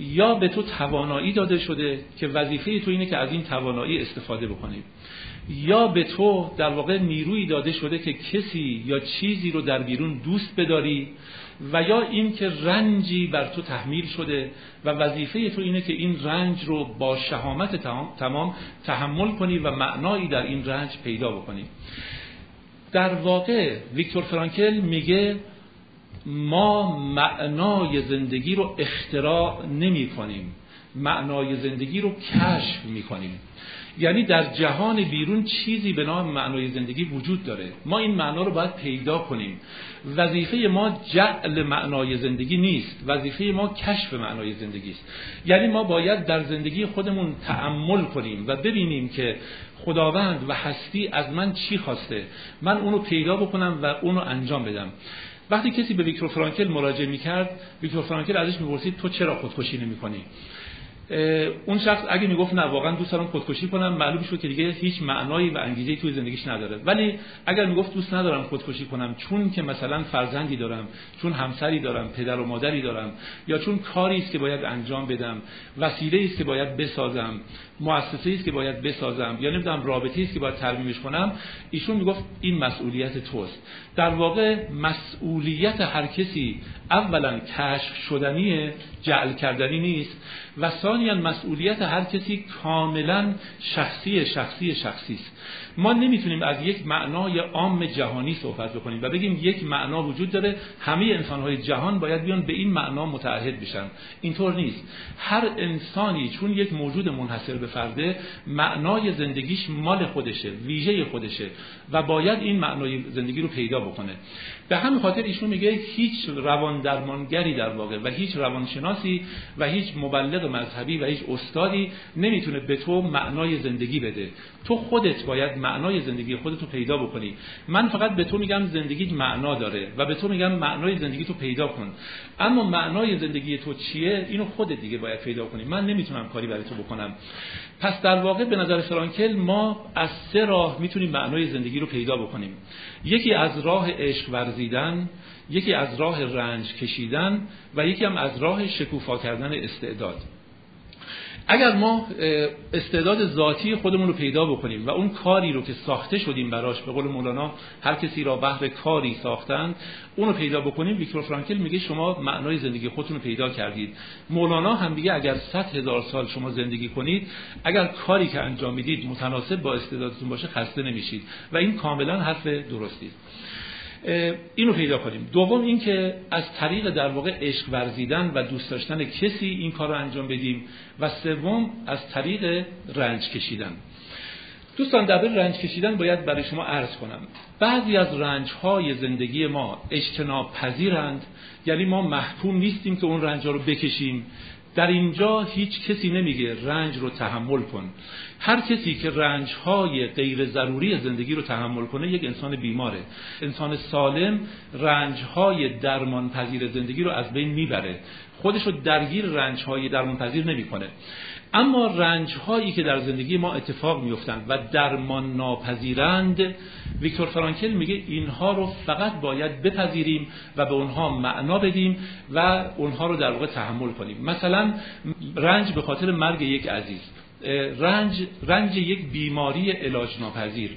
یا به تو توانایی داده شده که وظیفه تو اینه که از این توانایی استفاده بکنی، یا به تو در واقع نیرویی داده شده که کسی یا چیزی رو در بیرون دوست بداری، و یا این که رنجی بر تو تحمیل شده و وظیفه تو اینه که این رنج رو با شهامت تمام تحمل کنی و معنایی در این رنج پیدا بکنی. در واقع ویکتور فرانکل میگه ما معنای زندگی رو اختراع نمی کنیم، معنای زندگی رو کشف میکنیم. یعنی در جهان بیرون چیزی به نام معنای زندگی وجود داره، ما این معنا رو باید پیدا کنیم. وظیفه ما جعل معنای زندگی نیست، وظیفه ما کشف معنای زندگی است. یعنی ما باید در زندگی خودمون تأمل کنیم و ببینیم که خداوند و هستی از من چی خواسته، من اونو پیدا بکنم و اونو انجام بدم. وقتی کسی به ویکتور فرانکل مراجعه میکرد، ویکتور فرانکل ازش میپرسید تو چرا خودکشی نمی‌کنی؟ اون شخص اگه میگفت نه واقعا دوست دارم خودکشی کنم، معلوم شد که دیگه هیچ معنایی و انگیزه‌ای توی زندگیش نداره. ولی اگر میگفت دوست ندارم خودکشی کنم چون که مثلا فرزندی دارم، چون همسری دارم، پدر و مادری دارم، یا چون کاری است که باید انجام بدم، وسیله‌ای است که باید بسازم، مؤسسه‌ای است که باید بسازم، یا نمیدونم رابطه‌ای است که باید ترمیمش کنم، ایشون میگفت این مسئولیت توست. در واقع مسئولیت هر کسی اولا کشف شدنیه، جعل کردنی نیست، و ثانیاً مسئولیت هر کسی کاملا شخصی است. ما نمیتونیم از یک معنای عام جهانی صحبت بکنیم و بگیم یک معنا وجود داره، همه انسان‌های جهان باید بیان به این معنا متعهد بشن. اینطور نیست. هر انسانی چون یک موجود منحصر به فرده، معنای زندگیش مال خودشه، ویژه خودشه و باید این معنای زندگی رو پیدا بکنه. به همین خاطر ایشون میگه هیچ روان درمانگری در واقع و هیچ روانشناسی و هیچ مبلغ مذهبی و هیچ استادی نمیتونه به تو معنای زندگی بده. تو خودت باید معنای زندگی خودت رو پیدا بکنی. من فقط به تو میگم زندگیت معنا داره و به تو میگم معنای زندگی تو پیدا کن، اما معنای زندگی تو چیه اینو خودت دیگه باید پیدا کنی، من نمیتونم کاری برای تو بکنم. پس در واقع به نظر فرانکل ما از سه راه میتونیم معنای زندگی رو پیدا بکنیم. یکی از راه عشق ورزیدن، یکی از راه رنج کشیدن و یکی هم از راه شکوفا کردن استعداد. اگر ما استعداد ذاتی خودمون رو پیدا بکنیم و اون کاری رو که ساخته شدیم براش، به قول مولانا هر کسی را بهر کاری ساختند، اون رو پیدا بکنیم، ویکتور فرانکل میگه شما معنای زندگی خودتون رو پیدا کردید. مولانا هم میگه اگر 100,000 سال شما زندگی کنید، اگر کاری که انجام میدید متناسب با استعدادتون باشه خسته نمیشید و این کاملا حرف درستی است. اینو پیدا کنیم. دوم این که از طریق در واقع عشق ورزیدن و دوست داشتن کسی این کار رو انجام بدیم و سوم از طریق رنج کشیدن. دوستان در باره رنج کشیدن باید برای شما عرض کنم بعضی از رنج‌های زندگی ما اجتناب پذیرند، یعنی ما محکوم نیستیم که اون رنج‌ها رو بکشیم. در اینجا هیچ کسی نمیگه رنج رو تحمل کن. هر کسی که رنج‌های غیر ضروری زندگی رو تحمل کنه یک انسان بیماره. انسان سالم رنج‌های درمانپذیر زندگی رو از بین میبره، خودش رو درگیر رنج‌های درمانپذیر نمی‌کنه. اما رنج‌هایی که در زندگی ما اتفاق می‌افتند و درمان ناپذیرند، ویکتور فرانکل میگه اینها رو فقط باید بپذیریم و به اونها معنا بدیم و اونها رو در واقع تحمل کنیم. مثلا رنج به خاطر مرگ یک عزیز، رنج یک بیماری علاج ناپذیر،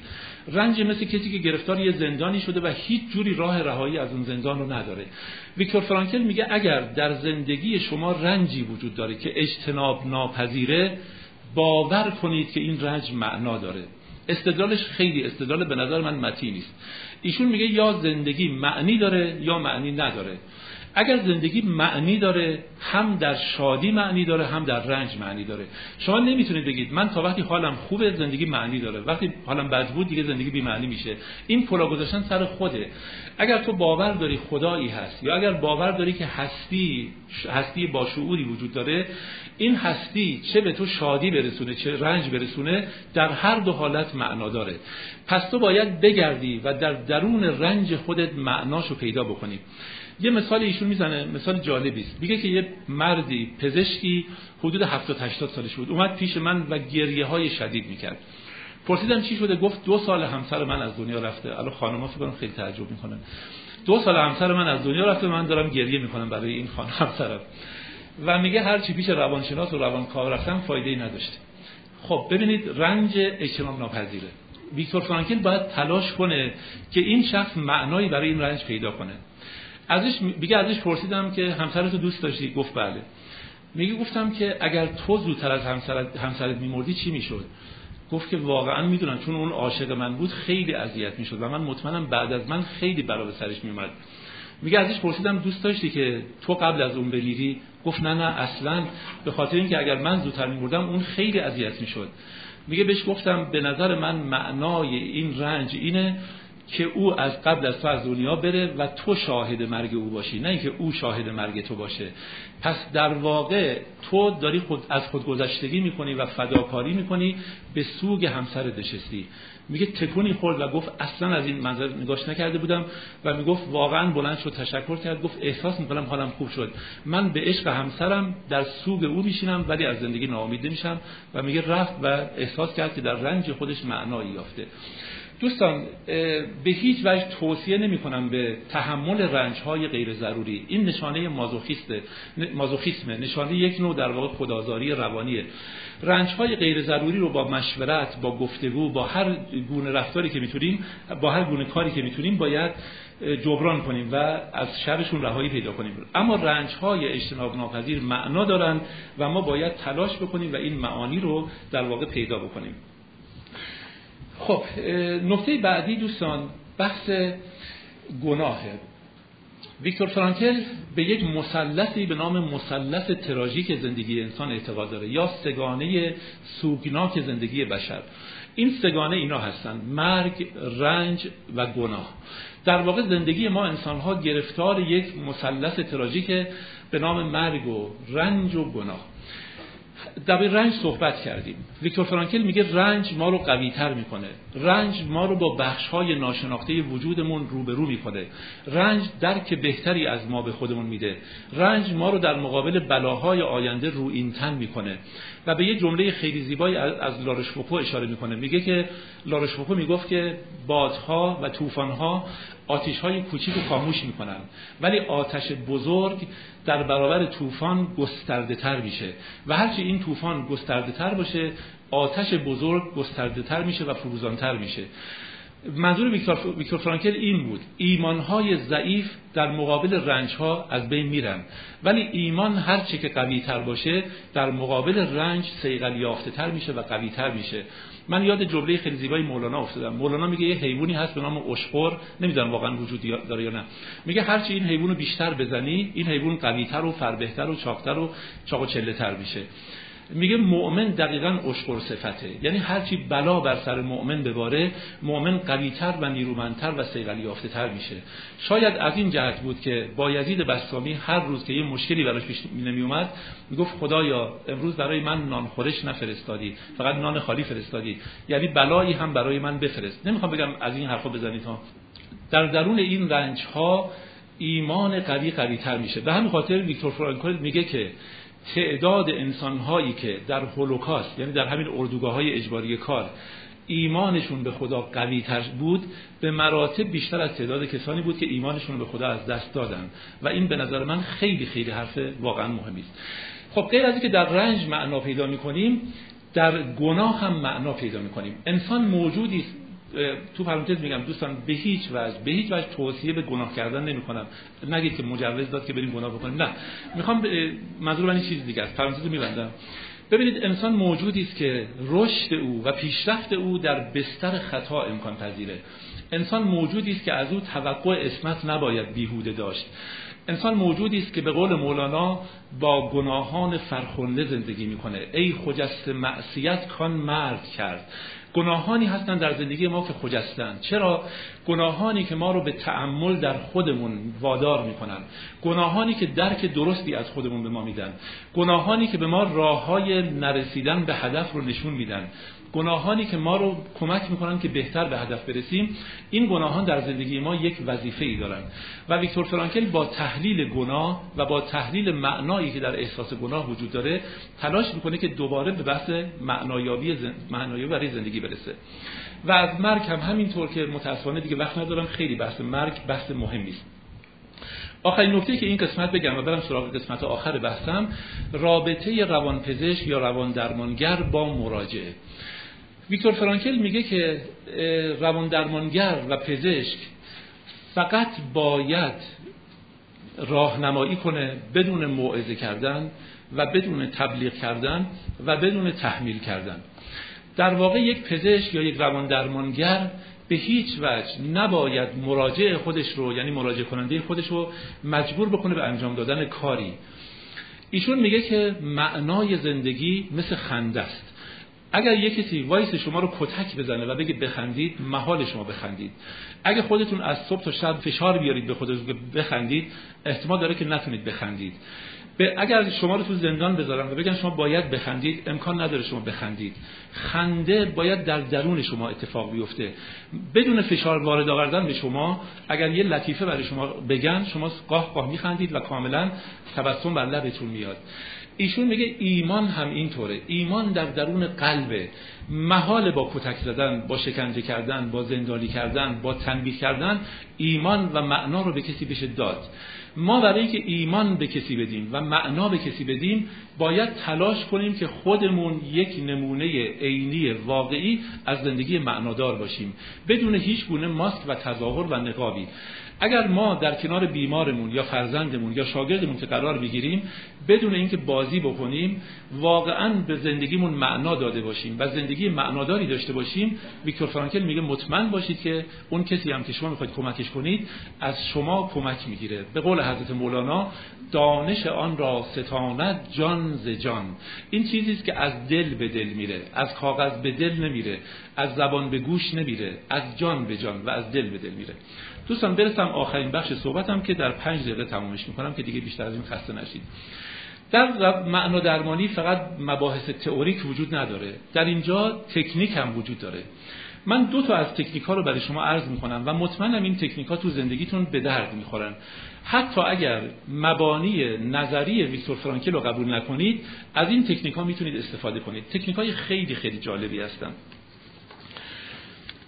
رنج مثل کسی که گرفتار یه زندانی شده و هیچ جوری راه رهایی از اون زندان رو نداره. ویکتور فرانکل میگه اگر در زندگی شما رنجی وجود داره که اجتناب ناپذیره، باور کنید که این رنج معنا داره. استدلالش خیلی استدلال به نظر من متینی است. ایشون میگه یا زندگی معنی داره یا معنی نداره. اگر زندگی معنی داره، هم در شادی معنی داره هم در رنج معنی داره. شما نمیتونید بگید من تا وقتی حالم خوبه زندگی معنی داره، وقتی حالم بد بود دیگه زندگی بی معنی میشه. این پلا گذاشتن سر خوده. اگر تو باور داری خدایی هست یا اگر باور داری که هستی با شعوری وجود داره، این هستی چه به تو شادی برسونه چه رنج برسونه، در هر دو حالت معنا داره. پس تو باید بگردی و در درون رنج خودت معناشو پیدا بکنی. یه مثال ایشون میزنه، مثال جالبی است. میگه که یه مردی پزشکی حدود 70-80 سالش بود، اومد پیش من و گریه‌های شدید میکرد. پرسیدم چی شده؟ گفت 2 سال همسر من از دنیا رفته. الان خانم‌ها فکر کنم خیلی تعجب میکنن، 2 سال همسر من از دنیا رفته، من دارم گریه میکنم برای این خانم همسرم. و میگه هر چی پیش روانشناس و روانکاو رفتم فایده‌ای نداشته. خب ببینید رنج اجتناب ناپذیره. ویکتور فرانکل باید تلاش کنه که این شخص معنایی برای این رنج پیدا کنه. ازش پرسیدم که همسرتو دوست داشتی؟ گفت بله. میگه گفتم که اگر تو زودتر از همسرت میمردی چی میشد؟ گفت که واقعا میدونم، چون اون عاشق من بود خیلی اذیت میشد و من مطمئنم بعد از من خیلی بلا به سرش میومد. میگه ازش پرسیدم دوست داشتی که تو قبل از اون بلیری؟ گفت نه اصلا، به خاطر اینکه اگر من زودتر می‌مردم اون خیلی اذیت می‌شد. میگه بهش گفتم به نظر من معنای این رنج اینه که او از قبل از تو از دنیا بره و تو شاهد مرگ او باشی، نه اینکه او شاهد مرگ تو باشه. پس در واقع تو داری از خودگذشتگی میکنی و فداکاری میکنی، به سوگ همسرت نشستی. میگه تکونی خورد و گفت اصلا از این منظر نگاش نکرده بودم، و میگفت واقعا بلند شد تشکر کرد، گفت احساس میکنم حالم خوب شد. من به عشق همسرم در سوگ او میشینم ولی از زندگی ناامید نمیشم. و میگه رفت و احساس کرد که در رنج خودش معنایی یافته. دوستان، به هیچ وجه توصیه نمی‌کنم به تحمل رنج‌های غیر ضروری. این نشانه مازوخیسمه، نشانه یک نوع در واقع خودآزاری روانیه. رنج‌های غیر ضروری رو با مشورت، با گفتگو، با هر گونه رفتاری که می‌تونیم، با هر گونه کاری که می‌تونیم باید جبران کنیم و از شرشون رهایی پیدا کنیم. اما رنج‌های اجتناب ناپذیر معنا دارن و ما باید تلاش بکنیم و این معانی رو در واقع پیدا بکنیم. خب، نکته بعدی دوستان بحث گناهه. ویکتور فرانکل به یک مثلثی به نام مثلث تراژیک زندگی انسان اعتقاد داره، یا سگانه سوگناک زندگی بشر. این سگانه اینا هستن: مرگ، رنج و گناه. در واقع زندگی ما انسان‌ها گرفتار یک مثلث تراژیک به نام مرگ و رنج و گناه. در به رنج صحبت کردیم. ویکتور فرانکل میگه رنج ما رو قوی‌تر میکنه. رنج ما رو با بخش‌های ناشناخته وجودمون روبرو میکنه. رنج درک بهتری از ما به خودمون میده. رنج ما رو در مقابل بلاهای آینده رویینتن میکنه. و به یه جمله خیلی زیبایی از لارشفوکو اشاره میکنه. میگه که لارشفوکو میگفت که بادها و طوفان‌ها آتش‌های کوچیک رو خاموش می‌کنن، ولی آتش بزرگ در برابر طوفان گسترده‌تر میشه، و هرچی این طوفان گسترده‌تر باشه آتش بزرگ گسترده‌تر میشه و فروزان‌تر میشه. منظور ویکتور فرانکل این بود: ایمان‌های ضعیف در مقابل رنج‌ها از بین میرن، ولی ایمان هرچی که قوی‌تر باشه در مقابل رنج صیقل یافته‌تر میشه و قوی‌تر میشه. من یاد جمله خیلی زیبای مولانا افتادم. مولانا میگه یه حیوانی هست به نام اشخور، نمیدونم واقعا وجود داره یا نه. میگه هرچی این حیوان رو بیشتر بزنی این حیوان قوی‌تر و فربهتر و چاق‌تر و چاق و چله‌تر میشه. میگه مؤمن دقیقاً اشخور صفته، یعنی هرچی بلا بر سر مؤمن بباره مؤمن قوی‌تر و نیرومندتر و صیقل یافته‌تر میشه. شاید از این جهت بود که بایزید بسطامی هر روز که یه مشکلی براش پیش نمیومد میگفت خدایا امروز برای من نان خورش نفرستادی، فقط نان خالی فرستادی، یعنی بلایی هم برای من بفرست. نمیخوام بگم از این حرفا بزنید ها. در درون این رنج‌ها ایمان قوی‌تر میشه. به همین خاطر ویکتور فرانکل میگه که تعداد انسان‌هایی که در هولوکاست، یعنی در همین اردوگاه‌های اجباری کار، ایمانشون به خدا قوی‌تر بود، به مراتب بیشتر از تعداد کسانی بود که ایمانشون به خدا از دست دادن. و این به نظر من خیلی خیلی حرف واقعا مهمی است. خب، غیر از اینکه در رنج معنا پیدا می‌کنیم، در گناه هم معنا پیدا می‌کنیم. انسان موجودی است. تو پرانتز میگم دوستان، به هیچ وجه توصیه به گناه کردن نمی‌کنم. نگید که مجوز داد که بریم گناه بکنیم، نه. میخوام منظور من چیز دیگه است. پرانتز رو می‌بندم. ببینید، انسان موجودی است که رشد او و پیشرفت او در بستر خطا امکان پذیره. انسان موجودی است که از او توقع عصمت نباید بیهوده داشت. انسان موجودی است که به قول مولانا با گناهان فرخنده زندگی می‌کنه. ای خجسته معصیت کان مرد کرد. گناهانی هستند در زندگی ما که خجستند. چرا؟ گناهانی که ما رو به تأمل در خودمون وادار میکنن، گناهانی که درک درستی از خودمون به ما میدن، گناهانی که به ما راههای نرسیدن به هدف رو نشون میدن، گناهانی که ما رو کمک میکنن که بهتر به هدف برسیم. این گناهان در زندگی ما یک وظیفه ای دارن. و ویکتور فرانکل با تحلیل گناه و با تحلیل معنایی که در احساس گناه وجود داره تلاش میکنه که دوباره به بحث معنایابی برای زندگی برسه. و از مرگ هم همینطور که متأسفانه دیگه وقت ندارم، خیلی بحث مرگ بحث مهمی است. آخرین نکته که این قسمت بگم و برم سراغ قسمت آخر بحثم، رابطه روانپزشک یا رواندرمانگر با مراجعه. ویکتور فرانکل میگه که رواندرمانگر و پزشک فقط باید راهنمایی کنه، بدون موعظه کردن و بدون تبلیغ کردن و بدون تحمیل کردن. در واقع یک پزشک یا یک رواندرمانگر به هیچ وجه نباید مراجع خودش رو، یعنی مراجع کننده خودش رو مجبور بکنه به انجام دادن کاری. ایشون میگه که معنای زندگی مثل خنده است. اگر یک کسی وایس شما رو کتک بزنه و بگه بخندید، محال شما بخندید. اگه خودتون از صبح تا شب فشار بیارید به خودتون که بخندید، احتمال داره که نتونید بخندید. اگر شما رو تو زندان بذارن و بگن شما باید بخندید، امکان نداره شما بخندید. خنده باید در درون شما اتفاق بیفته. بدون فشار وارد آوردن به شما، اگر یه لطیفه برای شما بگن، شما قاه قاه میخندید و کاملا تبسم بر لبتون میاد. ایشون میگه ایمان هم اینطوره. ایمان در درون قلبه. محال با کتک زدن، با شکنجه کردن، با زندانی کردن، با تنبیه کردن ایمان و معنا رو به کسی بشه داد. ما برای اینکه ایمان به کسی بدیم و معنا به کسی بدیم، باید تلاش کنیم که خودمون یک نمونه عینی واقعی از زندگی معنادار باشیم، بدون هیچ گونه ماسک و تظاهر و نقابی. اگر ما در کنار بیمارمون یا فرزندمون یا شاگردمون که قرار بگیریم، بدون اینکه بازی بکنیم، واقعاً به زندگیمون معنا داده باشیم و زندگی معناداری داشته باشیم، ویکتور فرانکل میگه مطمئن باشید که اون کسی هم که شما میخواید کمکش کنید از شما کمک میگیره. به قول حضرت مولانا، دانش آن را ستاند جان ز جان. این چیزی است که از دل به دل میره، از کاغذ به دل نمیره، از زبان به گوش نمیره، از جان به جان و از دل به دل میره. دوستان، برسم آخرین بخش صحبتم که در 5 دقیقه تمامش میکنم که دیگه بیشتر از این خسته نشید. در معنا درمانی فقط مباحث تئوریک وجود نداره، در اینجا تکنیک هم وجود داره. من 2 تا از تکنیک ها رو برای شما عرض میکنم و مطمئنم این تکنیک ها تو زندگیتون به درد میخورن. حتی اگر مبانی نظری ویکتور فرانکل رو قبول نکنید، از این تکنیک ها میتونید استفاده کنید. تکنیک های خیلی خیلی جالبی هستن.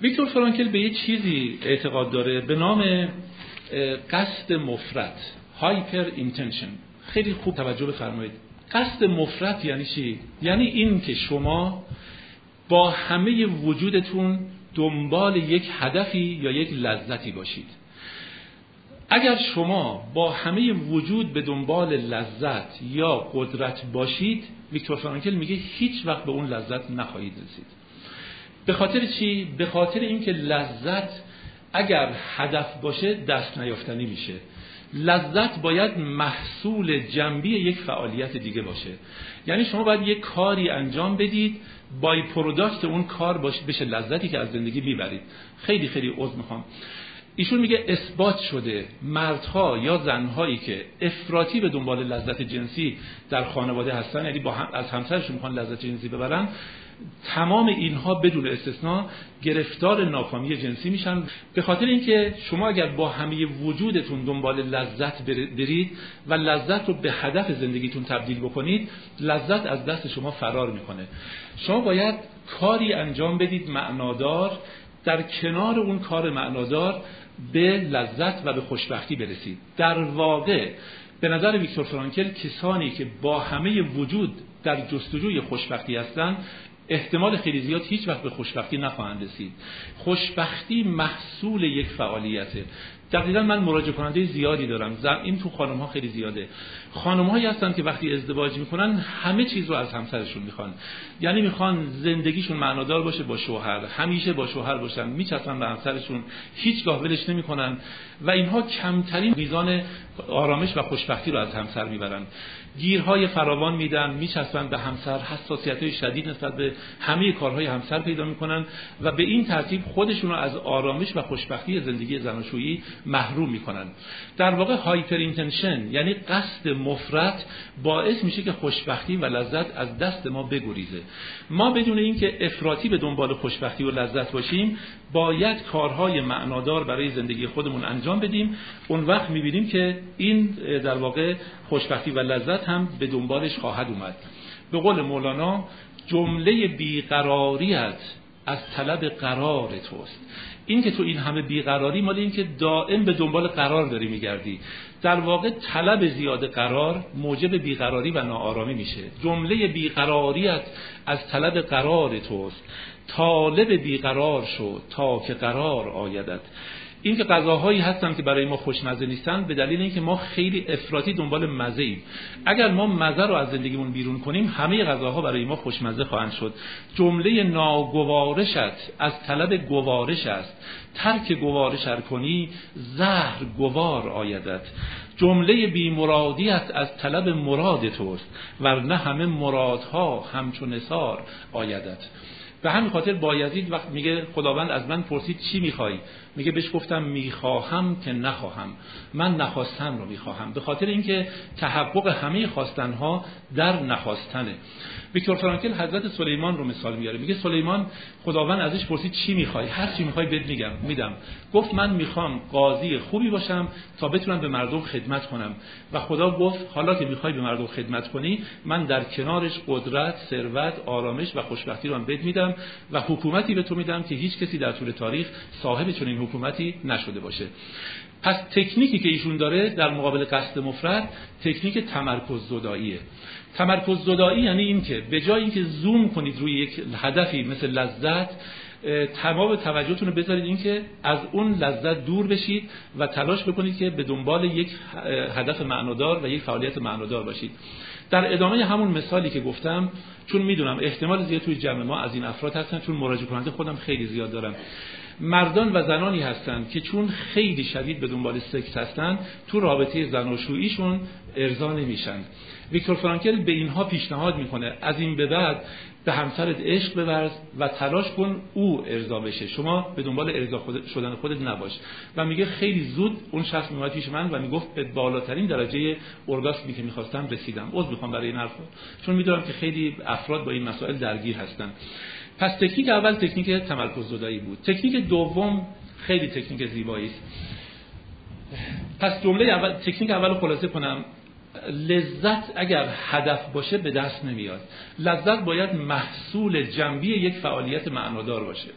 ویکتور فرانکل به یه چیزی اعتقاد داره به نام قصد مفرط، هایپر اینتنشن. خیلی خوب توجه بفرمایید. قصد مفرط یعنی چی؟ یعنی این که شما با همه وجودتون دنبال یک هدفی یا یک لذتی باشید. اگر شما با همه وجود به دنبال لذت یا قدرت باشید، ویکتور فرانکل میگه هیچ وقت به اون لذت نخواهید رسید. به خاطر چی؟ به خاطر اینکه لذت اگر هدف باشه دست نیافتنی میشه. لذت باید محصول جنبی یک فعالیت دیگه باشه. یعنی شما باید یک کاری انجام بدید، بای پروداکت اون کار باشه بشه لذتی که از زندگی میبرید. خیلی خیلی عذر میخوام. ایشون میگه اثبات شده مردها یا زنهایی که افراطی به دنبال لذت جنسی در خانواده هستن، یعنی از همسرشون میخوان لذت جنسی ببرن، تمام اینها بدون استثنا گرفتار ناکامی جنسی میشن. به خاطر اینکه شما اگر با همه وجودتون دنبال لذت برید و لذت رو به هدف زندگیتون تبدیل بکنید، لذت از دست شما فرار میکنه. شما باید کاری انجام بدید معنادار، در کنار اون کار معنادار به لذت و به خوشبختی برسید. در واقع به نظر ویکتور فرانکل کسانی که با همه وجود در جستجوی خوشبختی هستند، احتمال خیلی زیاد هیچ وقت به خوشبختی نخواهند رسید. خوشبختی محصول یک فعالیته. دقیقاً من مراجعه کننده زیادی دارم. این تو خانم‌ها خیلی زیاده. خانم‌هایی هستن که وقتی ازدواج می‌کنن همه چیز رو از همسرشون می‌خوان. یعنی می‌خوان زندگیشون معنادار باشه با شوهر، همیشه با شوهر باشن، میچسبن به همسرشون، هیچگاه ولش نمی‌کنن و اینها کمترین میزان آرامش و خوشبختی رو از همسر می‌برن. گیرهای فراوان میدن، میچسبن به همسر، حساسیت‌های شدید نسبت به همه کارهای همسر پیدا می‌کنن و به این ترتیب خودشون رو از آرامش و خوشبختی زندگی زناشویی محروم میکنن. در واقع هایپر اینتنشن یعنی قصد مفرط باعث میشه که خوشبختی و لذت از دست ما بگریزه. ما بدون اینکه افراطی به دنبال خوشبختی و لذت باشیم، باید کارهای معنادار برای زندگی خودمون انجام بدیم. اون وقت میبینیم که این در واقع خوشبختی و لذت هم به دنبالش خواهد اومد. به قول مولانا، جمله بیقراریت از طلب قرار توست. این که تو این همه بیقراری، مال این که دائم به دنبال قرار داری میگردی. در واقع طلب زیاد قرار موجب بیقراری و ناآرامی میشه. جمله بیقراریت از طلب قرار توست، طالب بیقرار شو تا که قرار آیدت. این که غذاهایی هستن که برای ما خوشمزه نیستن به دلیل اینکه ما خیلی افراطی دنبال مزه ایم. اگر ما مزه رو از زندگیمون بیرون کنیم همه غذاها برای ما خوشمزه خواهند شد. جمله ناگوارش از طلب گوارش است، ترک گوارش ار کنی زهر گوار آیدت. جمله بی مرادی است از طلب مراد توست ورنه همه مرادها همچون نثار آیدت. به همین خاطر بایزید وقت میگه خداوند از من پرسید چی میخوایی؟ میگه بهش گفتم میخواهم که نخواهم، من نخواستم رو میخواهم. به خاطر اینکه تحقق همه خواستنها در نخواستنه. ویکتور فرانکل حضرت سلیمان رو مثال میاره، میگه سلیمان خداوند ازش پرسید چی میخوای؟ هر چی میخوای بهت میگم میدم. گفت من میخوام قاضی خوبی باشم تا بتونم به مردم خدمت کنم. و خدا گفت حالا که میخوای به مردم خدمت کنی من در کنارش قدرت، ثروت، آرامش و خوشبختی رو هم بهت میدم و حکومتی به تو میدم که هیچ کسی در طول تاریخ صاحب چنین حکومتی نشده باشه. پس تکنیکی که ایشون داره در مقابل قصد مفرد تکنیک تمرکز زداییه. تمرکز زدایی یعنی این که به جای اینکه زوم کنید روی یک هدفی مثل لذت، تمام توجهتون رو بذارید اینکه از اون لذت دور بشید و تلاش بکنید که به دنبال یک هدف معنادار و یک فعالیت معنادار باشید. در ادامه همون مثالی که گفتم، چون میدونم احتمال زیاد توی جمع ما از این افراد هستن، چون مراجعه کننده خودم خیلی زیاد دارم، مردان و زنانی هستند که چون خیلی شدید به دنبال سکس هستن تو رابطه زناشوییشون ارضا نمیشن. ویکتور فرانکل به اینها پیشنهاد میکنه از این به بعد به همسرت عشق بورز و تلاش کن او ارضا بشه، شما به دنبال ارضا شدن خودت نباش. و میگه خیلی زود اون شخص میومد پیش من و میگفت به بالاترین درجه ارگاسمی که میخواستم رسیدم. عذر میخوام برای این حرفا چون میدونم که خیلی افراد با این مسائل درگیر هستن. پس تکنیک اول تکنیک تمرکز زدایی بود. تکنیک دوم خیلی تکنیک زیبایی است. پس جمله اول تکنیک اول خلاصه کنم، لذت اگر هدف باشه به دست نمیاد. لذت باید محصول جنبی یک فعالیت معنادار باشه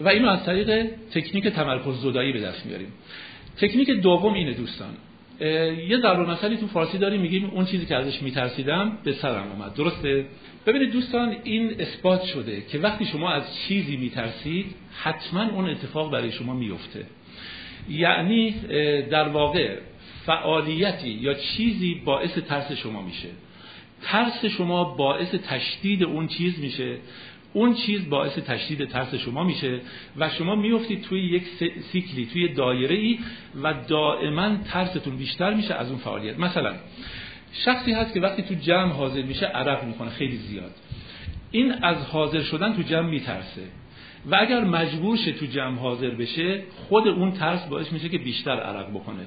و اینو از طریق تکنیک تمرکز زدایی به دست میاریم. تکنیک دوم اینه دوستان، یه ضرب مثلی تو فارسی داریم میگیم اون چیزی که ازش میترسیدم به سرم اومد. درسته؟ ببینید دوستان این اثبات شده که وقتی شما از چیزی میترسید حتما اون اتفاق برای شما میفته. یعنی در واقع فعالیتی یا چیزی باعث ترس شما میشه، ترس شما باعث تشدید اون چیز میشه، اون چیز باعث تشدید ترس شما میشه و شما میافتید توی یک سیکلی، توی دایره‌ای و دائما ترستون بیشتر میشه از اون فعالیت. مثلا شخصی هست که وقتی تو جمع حاضر میشه عرق میکنه خیلی زیاد، این از حاضر شدن تو جمع میترسه و اگر مجبور شه تو جمع حاضر بشه خود اون ترس باعث میشه که بیشتر عرق بکنه،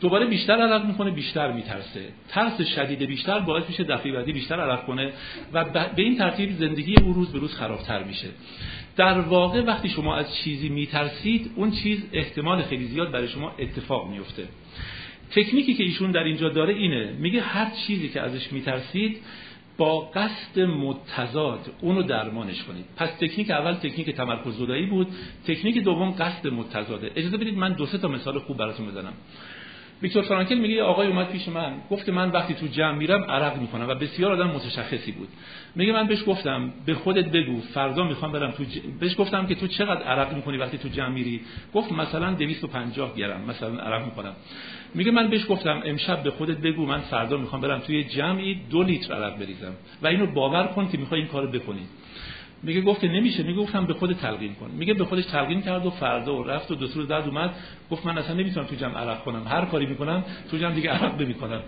دوباره بیشتر عرق میکنه، بیشتر میترسه، ترس شدید بیشتر باعث میشه دفعه بعدی بیشتر عرق کنه و به این ترتیب زندگی او روز به روز خرابتر میشه. در واقع وقتی شما از چیزی میترسید اون چیز احتمال خیلی زیاد برای شما اتفاق میفته. تکنیکی که ایشون در اینجا داره اینه، میگه هر چیزی که ازش میترسید با قصد متضاد اونو درمانش کنید. پس تکنیک اول تکنیک تمرکز زدایی بود، تکنیک دوم قصد متضاده. اجازه بدید من دو سه تا مثال خوب براتون بزنم. ویکتور فرانکل میگه آقای اومد پیش من گفت که من وقتی تو جمع میرم عرق میکنم و بسیار آدم متشخصی بود. میگه من بهش گفتم به خودت بگو فردا میخوام برم تو بهش گفتم که تو چقدر عرق میکنی وقتی تو جمع میری؟ گفت مثلا 250 گرم مثلا عرق میکنم. میگه من بهش گفتم امشب به خودت بگو من فردا میخوام برم توی جمعی 2 لیتر عرق بریزم و اینو باور کن که میخوای این کارو بکنی. میگه گفت که نمیشه. میگه گفتم به خودت تلقین کن. میگه به خودش تلقین کرد و فردا و رفت و 2 روز بعد اومد گفت من اصلا نمیتونم تو جمع عرق کنم، هر کاری میکنم تو جمع دیگه عرق نمیکنم.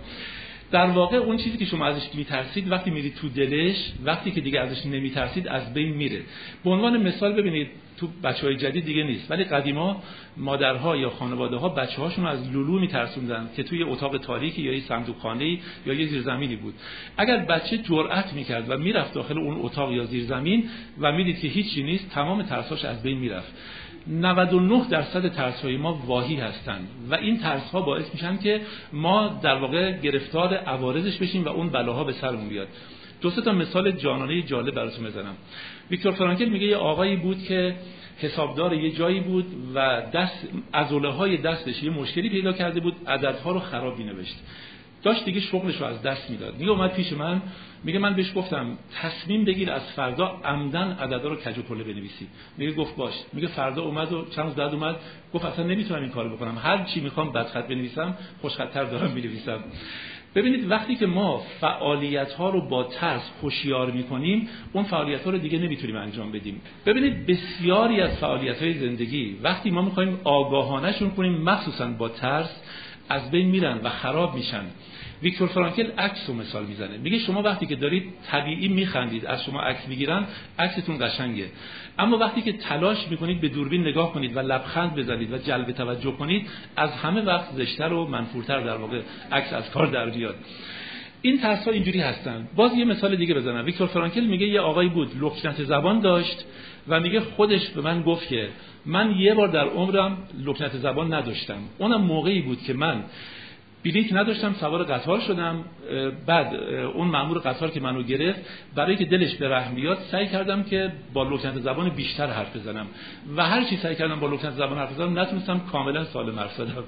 در واقع اون چیزی که شما ازش میترسید وقتی میرید تو دلش، وقتی که دیگه ازش نمیترسید از بین میره. به عنوان مثال ببینید تو بچهای جدید دیگه نیست ولی قدیما مادرها یا خانواده‌ها بچه‌هاشون رو از لولو میترسوندن که توی اتاق تاریکی یا یه صندوقخانه‌ای یا یه زیرزمینی بود. اگر بچه جرأت میکرد و میرفت داخل اون اتاق یا زیرزمین و میدید که هیچی نیست تمام ترساش از بین میرفت. 99% ترس‌های ما واهی هستند و این ترس‌ها باعث میشن که ما در واقع گرفتار عوارضش بشیم و اون بلاها به سرمون بیاد. دو سه تا مثال جانانه جالب براتون میزنم. ویکتور فرانکل میگه یه آقایی بود که حسابدار یه جایی بود و عضله‌های دستش یه مشکلی پیدا کرده بود، عددها رو خراب می‌نوشت. داشت دیگه شغلش رو از دست میداد. دیگه اومد پیش من میگه من بهش گفتم تصمیم بگیر از فردا عمدن عددا رو کج و کله بنویسی. میگه گفت باش. میگه فردا اومد و چند روز بعد اومد گفت اصلا نمیتونم این کارو بکنم، هر چی میخوام بدخط بنویسم خوشخط‌تر دارم می‌نویسم. ببینید وقتی که ما فعالیت‌ها رو با ترس هوشیار می‌کنیم، اون فعالیت‌ها رو دیگه نمی‌تونیم انجام بدیم. ببینید بسیاری از فعالیت‌های زندگی وقتی ما می‌خوایم آگاهانه‌شون کنیم مخصوصاً با ترس از بین میرن و خراب میشن. ویکتور فرانکل عکس رو مثال میزنه، میگه شما وقتی که دارید طبیعی میخندید از شما عکس میگیرن عکستون قشنگه، اما وقتی که تلاش میکنید به دوربین نگاه کنید و لبخند بزنید و جلب توجه کنید از همه وقت زشتر و منفورتر در واقع عکس از کار در میاد. این ترس‌ها اینجوری هستن. باز یه مثال دیگه بزنم. ویکتور فرانکل میگه یه آقایی بود لکنت زبان داشت و میگه خودش به من گفت که من یه بار در عمرم لکنت زبان نداشتم، اونم موقعی بود که من بلیت نداشتم سوار قطار شدم، بعد اون مأمور قطار که منو گرفت برای که دلش به رحم بیاد سعی کردم که با لکنت زبان بیشتر حرف بزنم و هر چی سعی کردم با لکنت زبان حرف بزنم نتونستم کاملا سالم حرف بزنم.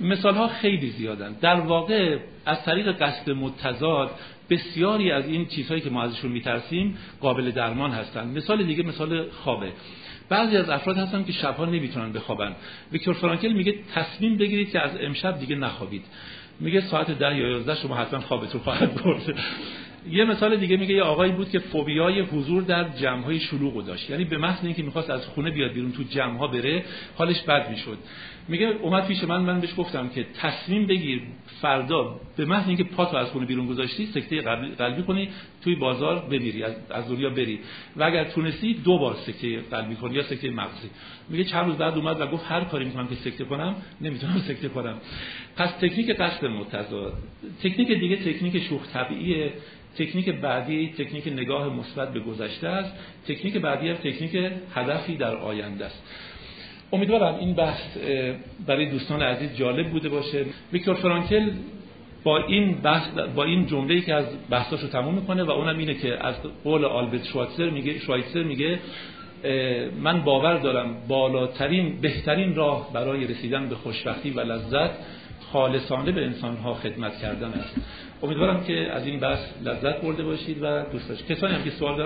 مثال‌ها خیلی زیادن. در واقع از طریق قصد متضاد بسیاری از این چیزهایی که ما ازشون میترسیم قابل درمان هستن. مثال دیگه مثال خوابه. بعضی از افراد هستن که شب‌ها نمیتونن بخوابن. ویکتور فرانکل میگه تصمیم بگیرید که از امشب دیگه نخوابید. میگه ساعت 10 یا 11 شما حتما خوابتون خواهد برد. یه مثال دیگه میگه یه آقایی بود که فوبیای حضور در جمع‌های شلوغو داشت، یعنی به محض اینکه می‌خواست از خونه بیاد بیرون تو جمع‌ها بره حالش بد میشد. میگه اومد پیش من بهش گفتم که تصمیم بگیر فردا به محض اینکه پاتو از خونه بیرون گذاشتی سکته قلبی کنی توی بازار بمیری، از دنیا بری و اگر تونستی 2 بار سکته قلبی کنی یا سکته مغزی. میگه چند روز بعد اومد و گفت هر کاری می‌کنم که سکته کنم نمیتونم سکته کنم. پس تکنیک قصد متضاد. تکنیک دیگه تکنیک شوخ طبیعیه. تکنیک بعدی تکنیک نگاه مثبت به گذشته است. تکنیک بعدی هم تکنیک هدفی در آینده است. امیدوارم این بحث برای دوستان عزیز جالب بوده باشه. ویکتور فرانکل با این جمله‌ای که از بحثاشو تموم میکنه و اونم اینه که از قول آلبرت شوایتسر میگه من باور دارم بالاترین بهترین راه برای رسیدن به خوشبختی و لذت خالصانه به انسان‌ها خدمت کردن است. امیدوارم که از این بحث لذت برده باشید و دوست داشت. کسانی هم که سوال دارن